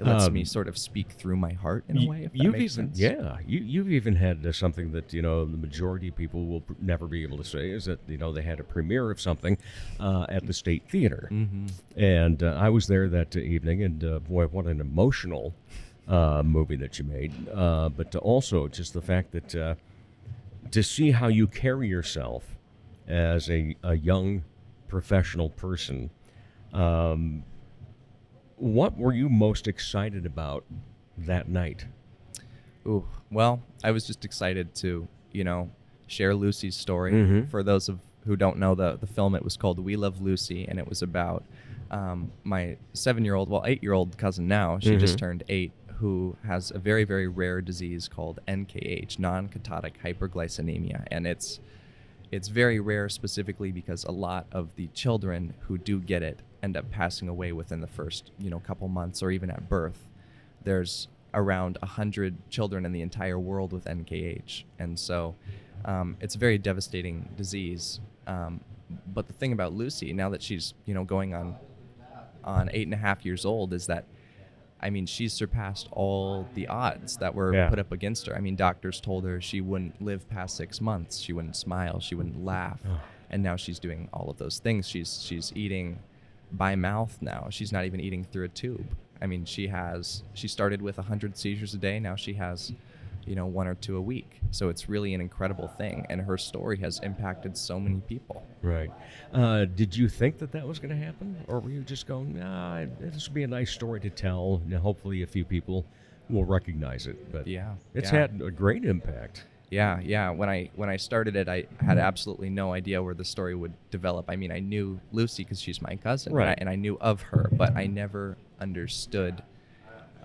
It lets um, me sort of speak through my heart in a way, if that makes even, sense. Yeah, you, you've even had uh, something that, you know, the majority of people will pr- never be able to say, is that, you know, they had a premiere of something uh, at the State Theater. Mm-hmm. And uh, I was there that evening, and uh, boy, what an emotional uh, movie that you made. Uh, but to also just the fact that uh, to see how you carry yourself as a, a young professional person. Um What were you most excited about that night? Ooh, well, I was just excited to, you know, share Lucy's story. Mm-hmm. For those of who don't know the the film, it was called We Love Lucy, and it was about um, my seven-year-old, well, eight-year-old cousin now. She mm-hmm. just turned eight, who has a very, very rare disease called N K H, non-ketotic hyperglycinemia, and it's it's very rare specifically because a lot of the children who do get it end up passing away within the first, you know, couple months, or even at birth. There's around one hundred children in the entire world with N K H. And so um, it's a very devastating disease. Um, but the thing about Lucy, now that she's, you know, going on on eight and a half years old, is that, I mean, she's surpassed all the odds that were yeah. put up against her. I mean, doctors told her she wouldn't live past six months. She wouldn't smile. She wouldn't laugh. Oh. And now she's doing all of those things. She's she's eating by mouth now. She's not even eating through a tube. I mean, she has, she started with one hundred seizures a day. Now she has, you know, one or two a week. So it's really an incredible thing. And her story has impacted so many people. Right. Uh, did you think that that was going to happen? Or were you just going, nah, this would be a nice story to tell, and hopefully a few people will recognize it. But yeah, it's yeah. had a great impact. Yeah, yeah. When I when I started it, I had absolutely no idea where the story would develop. I mean, I knew Lucy because she's my cousin, right. and, I, and I knew of her, but I never understood,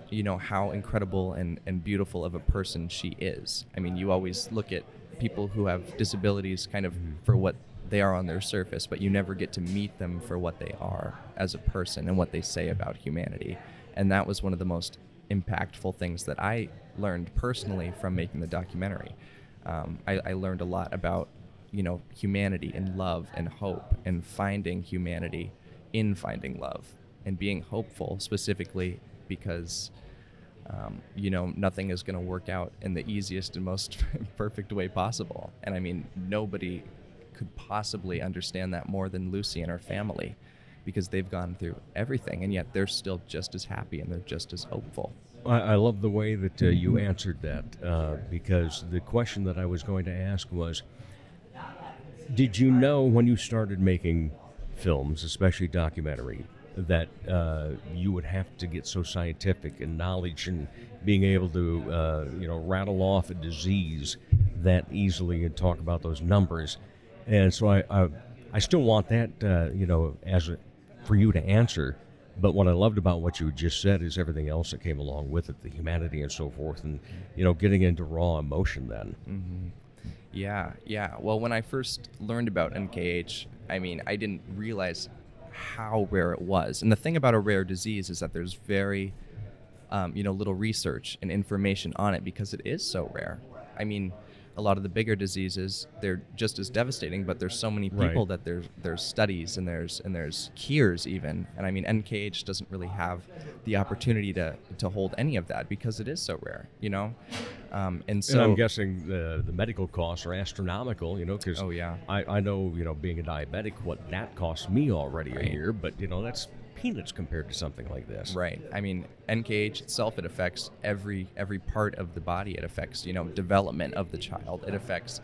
you know, how incredible and, and beautiful of a person she is. I mean, you always look at people who have disabilities kind of for what they are on their surface, but you never get to meet them for what they are as a person and what they say about humanity. And that was one of the most impactful things that I learned personally from making the documentary. Um, I, I learned a lot about, you know, humanity and love and hope, and finding humanity in finding love, and being hopeful specifically because, um, you know, nothing is going to work out in the easiest and most perfect way possible. And I mean, nobody could possibly understand that more than Lucy and her family, because they've gone through everything, and yet they're still just as happy, and they're just as hopeful. I, I love the way that uh, you answered that, uh, because the question that I was going to ask was, did you know when you started making films, especially documentary, that uh, you would have to get so scientific in knowledge and being able to uh, you know, rattle off a disease that easily and talk about those numbers? And so I I, I still want that uh, you know, as a, for you to answer. But what I loved about what you just said is everything else that came along with it, the humanity and so forth, and, you know, getting into raw emotion then. Mm-hmm. Yeah, yeah. Well, when I first learned about N K H, I mean, I didn't realize how rare it was. And the thing about a rare disease is that there's very, um, you know, little research and information on it because it is so rare. I mean, a lot of the bigger diseases, they're just as devastating, but there's so many people right. that there's there's studies and there's and there's cures even. And I mean, N K H doesn't really have the opportunity to to hold any of that because it is so rare, you know. Um, and so and I'm guessing the the medical costs are astronomical, you know, because oh, yeah. I I know, you know, being a diabetic, what that costs me already right. a year, but you know that's peanuts compared to something like this. Right. I mean, N K H itself, it affects every every part of the body. It affects, you know, development of the child. It affects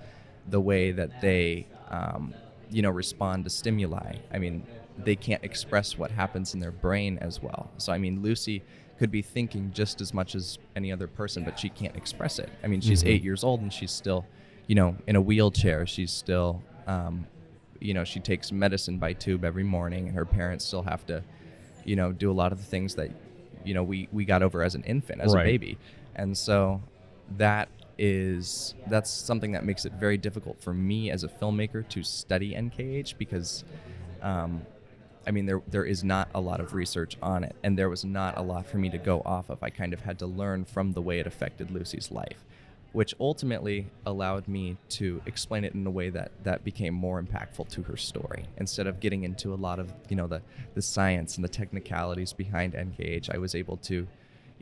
the way that they, um, you know, respond to stimuli. I mean, they can't express what happens in their brain as well. So, I mean, Lucy could be thinking just as much as any other person, but she can't express it. I mean, she's mm-hmm. eight years old and she's still, you know, in a wheelchair. She's still, um, you know, she takes medicine by tube every morning, and her parents still have to, you know, do a lot of the things that, you know, we, we got over as an infant, as right. a baby. And so that is, that's something that makes it very difficult for me as a filmmaker to study N K H because, um, I mean, there there is not a lot of research on it, and there was not a lot for me to go off of. I kind of had to learn from the way it affected Lucy's life, which ultimately allowed me to explain it in a way that, that became more impactful to her story. Instead of getting into a lot of, you know, the, the science and the technicalities behind N K H, I was able to,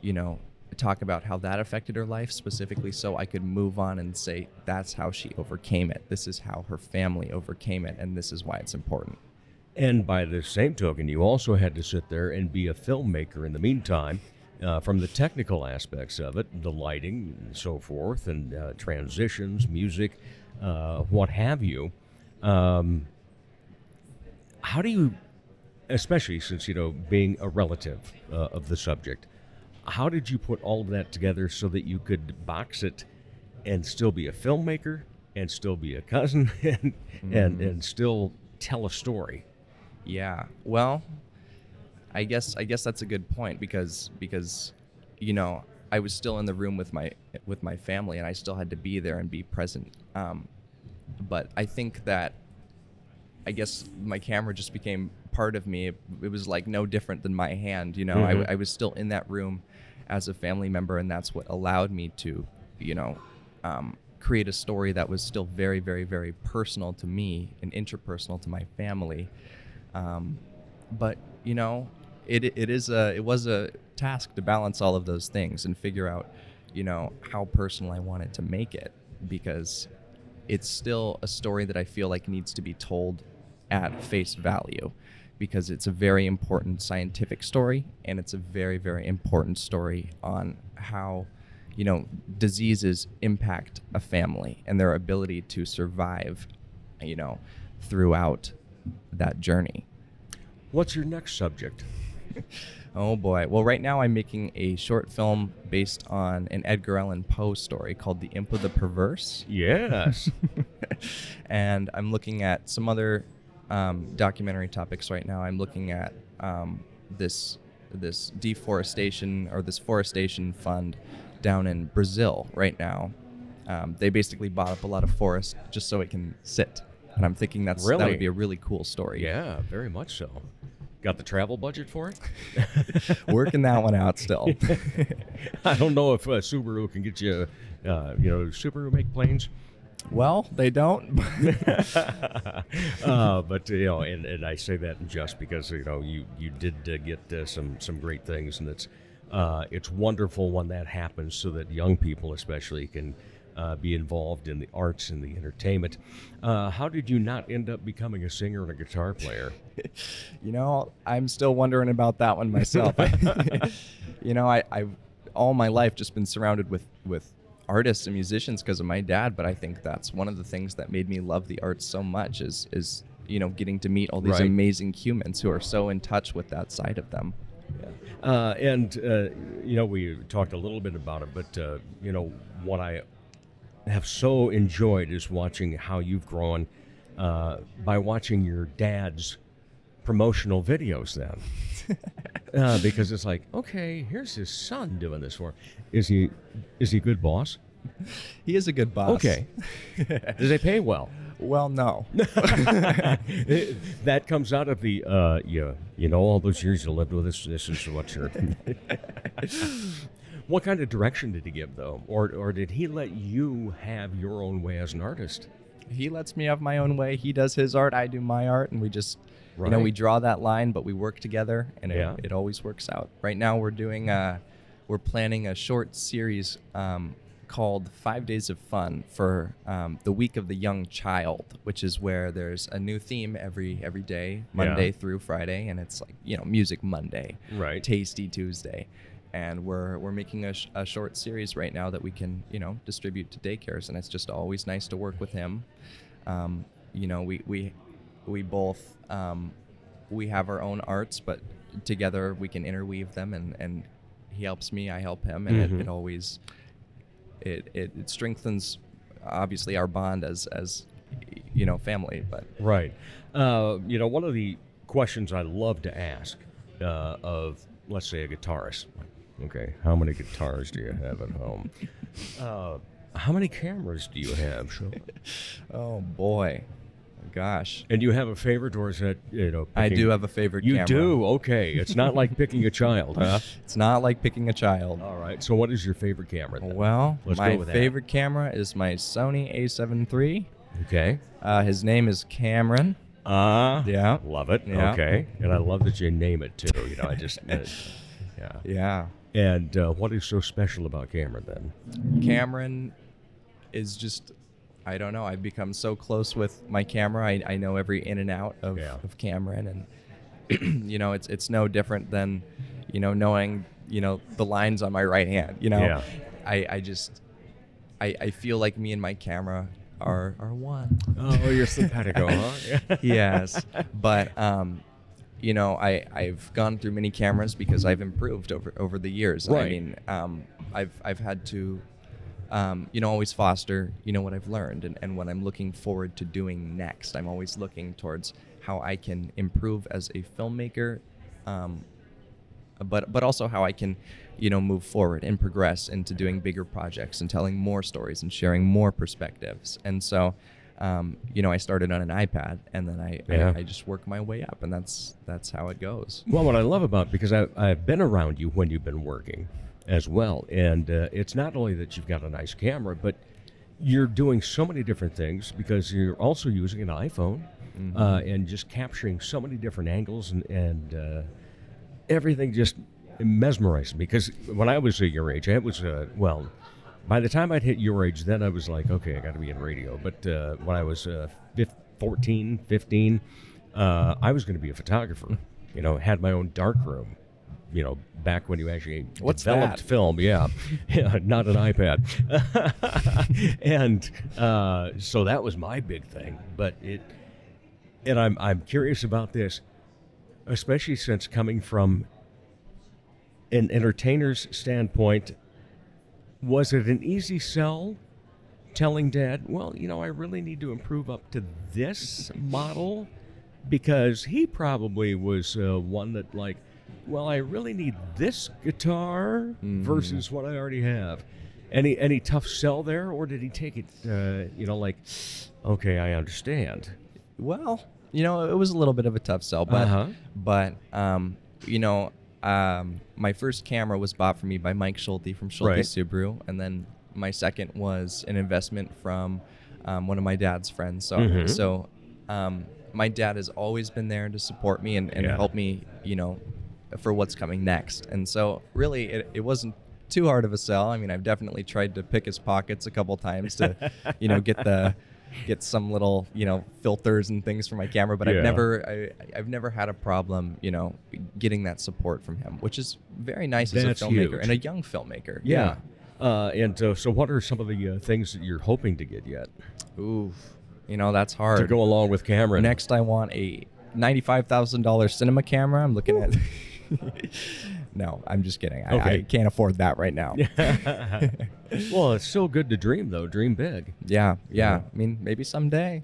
you know, talk about how that affected her life specifically so I could move on and say, that's how she overcame it. This is how her family overcame it, and this is why it's important. And by the same token, you also had to sit there and be a filmmaker in the meantime. Uh, from the technical aspects of it, the lighting and so forth, and uh, transitions, music, uh, what have you. Um, how do you, especially since, you know, being a relative uh, of the subject, how did you put all of that together so that you could box it and still be a filmmaker and still be a cousin and, mm-hmm. and, and still tell a story? Yeah, well... I guess I guess that's a good point because because you know I was still in the room with my with my family, and I still had to be there and be present. Um, but I think that I guess my camera just became part of me. It, it was like no different than my hand, you know. Mm-hmm. I, I was still in that room as a family member, and that's what allowed me to you know um, create a story that was still very very very personal to me and interpersonal to my family. Um, but you know. It it is a it was a task to balance all of those things and figure out, you know, how personal I wanted to make it, because it's still a story that I feel like needs to be told at face value, because it's a very important scientific story, and it's a very very important story on how, you know, diseases impact a family and their ability to survive, you know, throughout that journey. What's your next subject? Oh boy. Well, right now I'm making a short film based on an Edgar Allan Poe story called The Imp of the Perverse. Yes. And I'm looking at some other um, documentary topics right now. I'm looking at um, this this deforestation or this forestation fund down in Brazil right now. Um, they basically bought up a lot of forest just so it can sit. And I'm thinking that's really? that would be a really cool story. Yeah, very much so. Got the travel budget for it? Working that one out still. I don't know if uh, Subaru can get you, uh, you know, Subaru make planes. Well, they don't. uh, but, you know, and, and I say that just because, you know, you, you did uh, get uh, some, some great things. And it's, uh, it's wonderful when that happens so that young people especially can uh, be involved in the arts and the entertainment. Uh, how did you not end up becoming a singer and a guitar player? You know, I'm still wondering about that one myself. You know, I, I've all my life just been surrounded with, with artists and musicians because of my dad, but I think that's one of the things that made me love the arts so much is, is you know, getting to meet all these right. amazing humans who are so in touch with that side of them. Yeah. Uh, and, uh, you know, we talked a little bit about it, but, uh, you know, what I have so enjoyed is watching how you've grown uh, by watching your dad's promotional videos then uh, because it's like, okay, here's his son doing this for him. Is he is he a good boss? He is a good boss. Okay. Does they pay well? Well, no. That comes out of the, uh, yeah, you know, all those years you lived with us, this is what you're... What kind of direction did he give, though? Or or did he let you have your own way as an artist? He lets me have my own way. He does his art, I do my art, and we just, right. you know, we draw that line, but we work together, and yeah. it, it always works out. Right now we're doing, uh, we're planning a short series um, called Five Days of Fun for um, the Week of the Young Child, which is where there's a new theme every every day, Monday yeah. through Friday, and it's like, you know, Music Monday, right. Tasty Tuesday. And we're we're making a, sh- a short series right now that we can, you know, distribute to daycares. And it's just always nice to work with him. Um, you know, we we we both um, we have our own arts, but together we can interweave them. And, and he helps me, I help him, and mm-hmm. it, it always it, it it strengthens obviously our bond as as you know family. But right, uh, you know, one of the questions I love to ask uh, of let's say a guitarist. Okay, how many guitars do you have at home? Uh, how many cameras do you have, Sean? Oh, boy. Gosh. And do you have a favorite, or is that, you know... Picking... I do have a favorite you camera. You do? Okay. It's not like picking a child, huh? It's not like picking a child. All right. So what is your favorite camera, then? Well, Let's my favorite that. camera is my Sony a seven three. Okay. Uh, his name is Cameron. Ah. Uh, yeah. Love it. Yeah. Okay. And I love that you name it, too. You know, I just... Uh, yeah. Yeah. And uh, what is so special about Cameron, then? Cameron is just, I don't know, I've become so close with my camera. I, I know every in and out of, yeah. of Cameron. And, you know, it's it's no different than, you know, knowing, you know, the lines on my right hand. You know, yeah. I, I just, I, I feel like me and my camera are, are one. Oh, you're simpatico, huh? Yes. But, um you know, I, I've gone through many cameras because I've improved over, over the years. Right. I mean, um, I've I've had to, um, you know, always foster, you know, what I've learned and, and what I'm looking forward to doing next. I'm always looking towards how I can improve as a filmmaker, um, but but also how I can, you know, move forward and progress into doing bigger projects and telling more stories and sharing more perspectives. And so... Um, you know, I started on an iPad, and then I, yeah. I, I just work my way up, and that's that's how it goes. Well, what I love about, because I, I've been around you when you've been working as well, and uh, it's not only that you've got a nice camera, but you're doing so many different things because you're also using an iPhone mm-hmm. uh, and just capturing so many different angles, and, and uh, everything just mesmerized me. Because when I was your age, it was, uh, well... By the time I'd hit your age, then I was like, okay, I got to be in radio. But uh, when I was uh, fourteen, fifteen, uh, I was going to be a photographer. You know, had my own darkroom. You know, back when you actually What's developed that? film. Yeah. yeah, not an iPad. And uh, so that was my big thing. But it, and I'm I'm curious about this, especially since coming from an entertainer's standpoint. Was it an easy sell telling Dad, well, you know, I really need to improve up to this model? Because he probably was uh, one that like, well, I really need this guitar mm. versus what I already have. Any any tough sell there? Or did he take it, uh, you know, like, okay, I understand. Well, you know, it was a little bit of a tough sell, but, uh-huh. but um, you know, Um, my first camera was bought for me by Mike Schulte from Schulte right. Subaru, and then my second was an investment from um, one of my dad's friends. So, mm-hmm. so um, my dad has always been there to support me and, and yeah. help me, you know, for what's coming next. And so, really, it, it wasn't too hard of a sell. I mean, I've definitely tried to pick his pockets a couple times to, you know, get the. get some little, you know, filters and things for my camera, but yeah. I've never, I, I've never had a problem, you know, getting that support from him, which is very nice That's as a filmmaker huge. and a young filmmaker. Yeah. yeah. Uh, and uh, so what are some of the uh, things that you're hoping to get yet? Ooh, you know, that's hard. To go along with Cameron. Next, I want a ninety-five thousand dollars cinema camera. I'm looking Ooh. at... No, I'm just kidding. I, okay. I can't afford that right now. Well, it's still good to dream, though. Dream big. Yeah, yeah. yeah. I mean, maybe someday.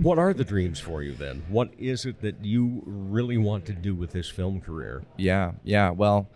What are the dreams for you, then? What is it that you really want to do with this film career? Yeah, yeah. Well,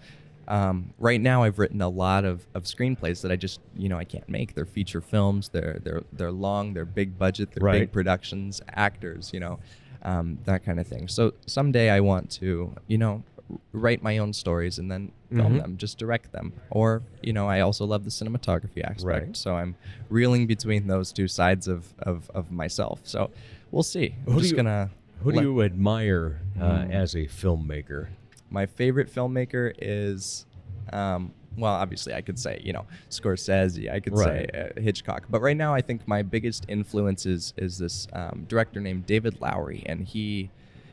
Um, right now, I've written a lot of, of screenplays that I just, you know, I can't make. They're feature films. They're they're they're long. They're big budget. They're right. big productions. Actors, you know, um, that kind of thing. So someday I want to, you know, write my own stories and then film mm-hmm. them, just direct them. Or, you know, I also love the cinematography aspect. Right. So I'm reeling between those two sides of of, of myself. So we'll see. I'm who just you, gonna. Who let, do you admire uh, mm. as a filmmaker? My favorite filmmaker is, um, well, obviously I could say, you know, Scorsese, I could right. say uh, Hitchcock. But right now I think my biggest influence is, is this um, director named David Lowery. And he,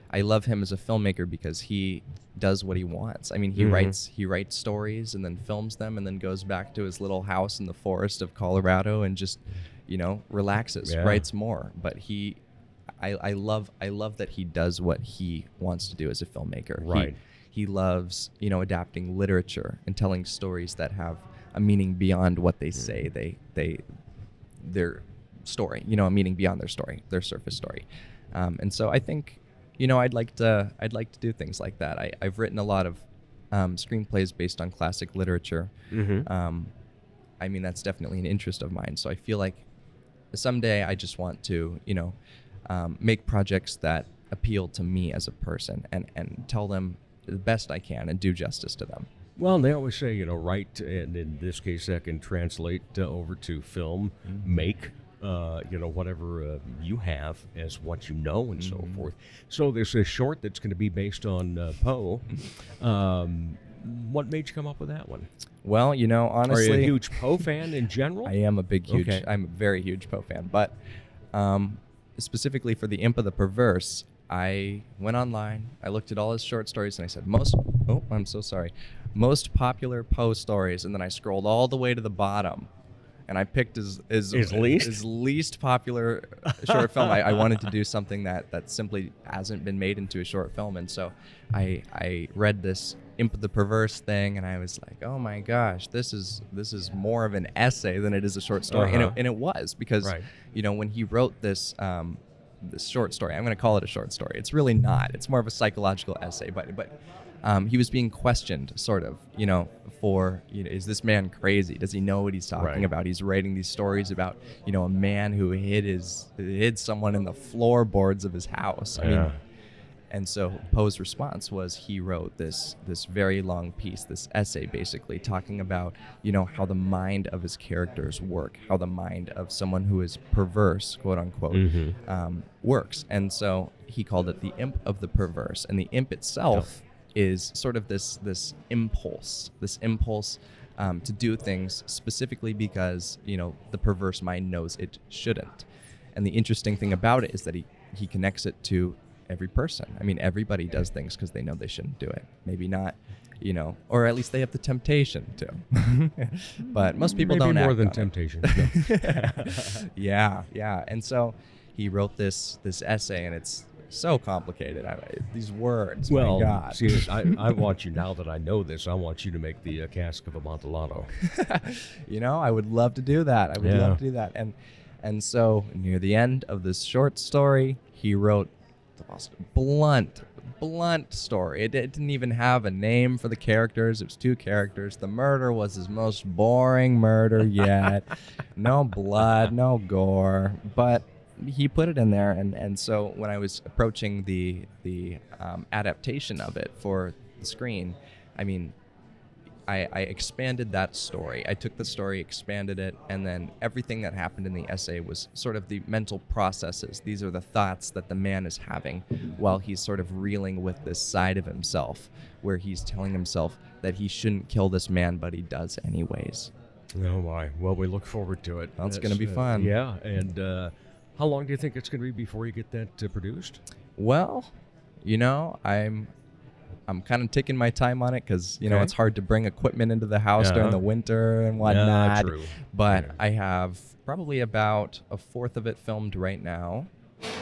I love him as a filmmaker because he does what he wants. I mean, he mm-hmm. writes he writes stories and then films them and then goes back to his little house in the forest of Colorado and just, you know, relaxes, yeah. writes more. But he, I, I love I love that he does what he wants to do as a filmmaker. Right. He, He loves, you know, adapting literature and telling stories that have a meaning beyond what they say. They, they, their story, you know, a meaning beyond their story, their surface story. Um, and so I think, you know, I'd like to, I'd like to do things like that. I, I've written a lot of um, screenplays based on classic literature. Mm-hmm. Um, I mean, that's definitely an interest of mine. So I feel like someday I just want to, you know, um, make projects that appeal to me as a person and, and tell them the best I can and do justice to them. Well, they always say, you know, write, and in this case that can translate uh, over to film, mm-hmm. make, uh, you know, whatever uh, you have as what you know and mm-hmm. so forth. So there's a short that's going to be based on uh, Poe. Um, what made you come up with that one? Well, you know, honestly... Are you a huge Poe fan in general? I am a big, huge, okay. I'm a very huge Poe fan, but um, specifically for The Imp of the Perverse, I went online, I looked at all his short stories, and I said, most, oh, I'm so sorry, most popular Poe stories, and then I scrolled all the way to the bottom, and I picked his, his, his, his, least? his least popular short film. I, I wanted to do something that, that simply hasn't been made into a short film, and so I I read this Imp of the Perverse thing, and I was like, oh my gosh, this is this is more of an essay than it is a short story, uh-huh. and, it, and it was, because, right. you know, when he wrote this... Um, this short story. I'm going to call it a short story. It's really not. It's more of a psychological essay, but but um, he was being questioned sort of, you know, for, you know, is this man crazy? Does he know what he's talking right. about? He's writing these stories about, you know, a man who hid his hid someone in the floorboards of his house. I yeah. mean, and so Poe's response was he wrote this this very long piece, this essay basically, talking about, you know, how the mind of his characters work, how the mind of someone who is perverse, quote unquote, mm-hmm. um, works. And so he called it The Imp of the Perverse. And the imp itself yeah. is sort of this this impulse, this impulse um, to do things specifically because, you know, the perverse mind knows it shouldn't. And the interesting thing about it is that he, he connects it to every person. I mean, everybody does things because they know they shouldn't do it. Maybe not, you know, or at least they have the temptation to. But most people Maybe don't act more than temptation. No. yeah, yeah. And so he wrote this this essay, and it's so complicated. I, these words. Well, my God. See, I, I want you, now that I know this, I want you to make the uh, cask of Amontillado. You know, I would love to do that. I would yeah. love to do that. And and so near the end of this short story, he wrote blunt blunt story. It, it didn't even have a name for the characters. It was two characters. The murder was his most boring murder yet. No blood, no gore, but he put it in there. And and so when I was approaching the the um, adaptation of it for the screen, I mean, I, I expanded that story. I took the story, expanded it, and then everything that happened in the essay was sort of the mental processes. These are the thoughts that the man is having while he's sort of reeling with this side of himself, where he's telling himself that he shouldn't kill this man, but he does anyways. Oh, my. Well, we look forward to it. That's going to be fun. Uh, yeah, and uh, how long do you think it's going to be before you get that uh, produced? Well, you know, I'm... I'm kind of taking my time on it because, you know, okay. it's hard to bring equipment into the house uh-huh. during the winter and whatnot. Yeah, true. But yeah. I have probably about a fourth of it filmed right now.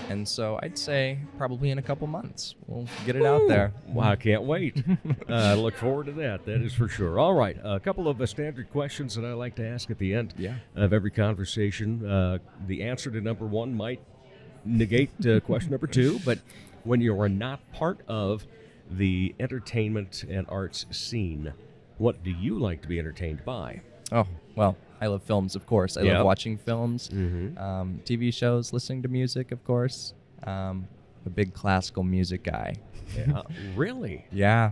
And so I'd say probably in a couple months we'll get it Ooh. out there. Wow, I can't wait. I uh, look forward to that. That is for sure. All right. A couple of uh, standard questions that I like to ask at the end yeah. of every conversation. Uh, the answer to number one might negate uh, question number two. But when you are not part of the entertainment and arts scene, What do you like to be entertained by? Oh, well, I love films, of course. I yep. love watching films, mm-hmm. um, T V shows, listening to music, of course. Um, a big classical music guy. Yeah, really? Yeah.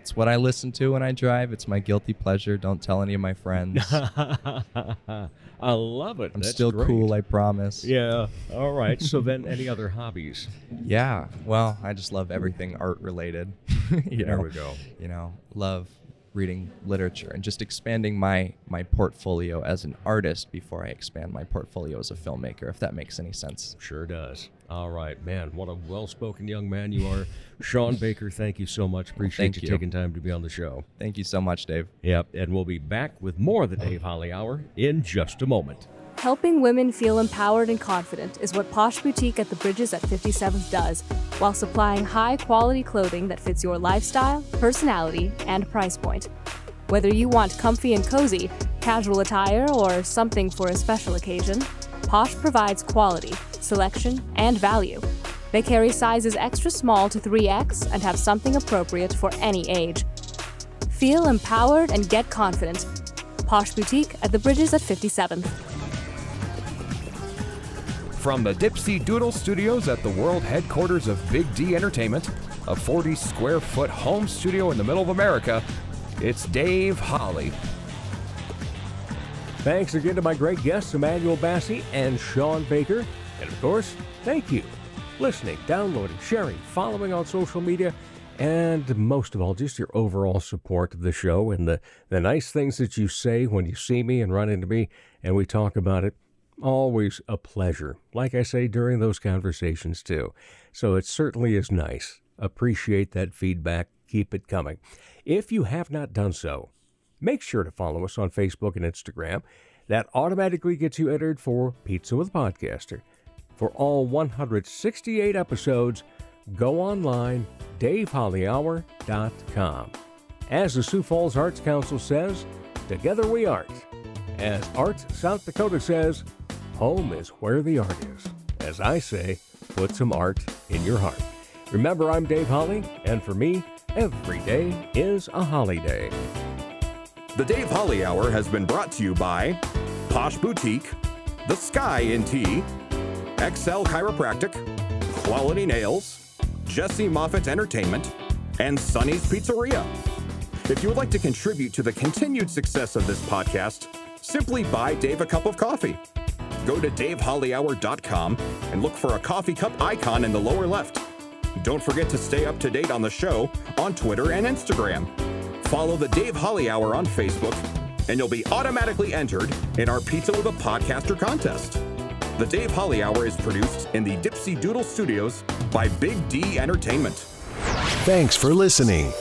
It's what I listen to when I drive. It's my guilty pleasure. Don't tell any of my friends. I love it. I'm That's still great. Cool, I promise. Yeah. All right. So then any other hobbies? Yeah. Well, I just love everything art related. you there know, we go. You know, love reading literature and just expanding my, my portfolio as an artist before I expand my portfolio as a filmmaker, if that makes any sense. Sure does. All right, man, what a well-spoken young man you are. Sean Baker, thank you so much. Appreciate well, you, you taking time to be on the show. Thank you so much, Dave. Yep, and we'll be back with more of the Dave Holly Hour in just a moment. Helping women feel empowered and confident is what Posh Boutique at the Bridges at fifty-seventh does, while supplying high-quality clothing that fits your lifestyle, personality, and price point. Whether you want comfy and cozy, casual attire, or something for a special occasion, Posh provides quality, selection, and value. They carry sizes extra small to three X and have something appropriate for any age. Feel empowered and get confident. Posh Boutique at the Bridges at fifty-seventh. From the Dipsy Doodle Studios at the world headquarters of Big D Entertainment, a forty-square-foot home studio in the middle of America, it's Dave Holly. Thanks again to my great guests, Immanuel Bassey and Sean Baker. And of course, thank you. Listening, downloading, sharing, following on social media, and most of all, just your overall support of the show and the, the nice things that you say when you see me and run into me and we talk about it. Always a pleasure, like I say during those conversations too. So it certainly is nice. Appreciate that feedback. Keep it coming. If you have not done so, make sure to follow us on Facebook and Instagram. That automatically gets you entered for Pizza with Podcaster. For all one hundred sixty-eight episodes, go online, dave holly hour dot com. As the Sioux Falls Arts Council says, together we art. As Arts South Dakota says, home is where the art is. As I say, put some art in your heart. Remember, I'm Dave Holly, and for me, every day is a holiday. The Dave Holly Hour has been brought to you by Posh Boutique, The Sky in Tea, X L Chiropractic, Quality Nails, Jesse Moffitt Entertainment, and Sunny's Pizzeria. If you would like to contribute to the continued success of this podcast, simply buy Dave a cup of coffee. Go to dave holly hour dot com and look for a coffee cup icon in the lower left. Don't forget to stay up to date on the show on Twitter and Instagram. Follow the Dave Holly Hour on Facebook, and you'll be automatically entered in our Pizza with a Podcaster contest. The Dave Holly Hour is produced in the Dipsy Doodle Studios by Big D Entertainment. Thanks for listening.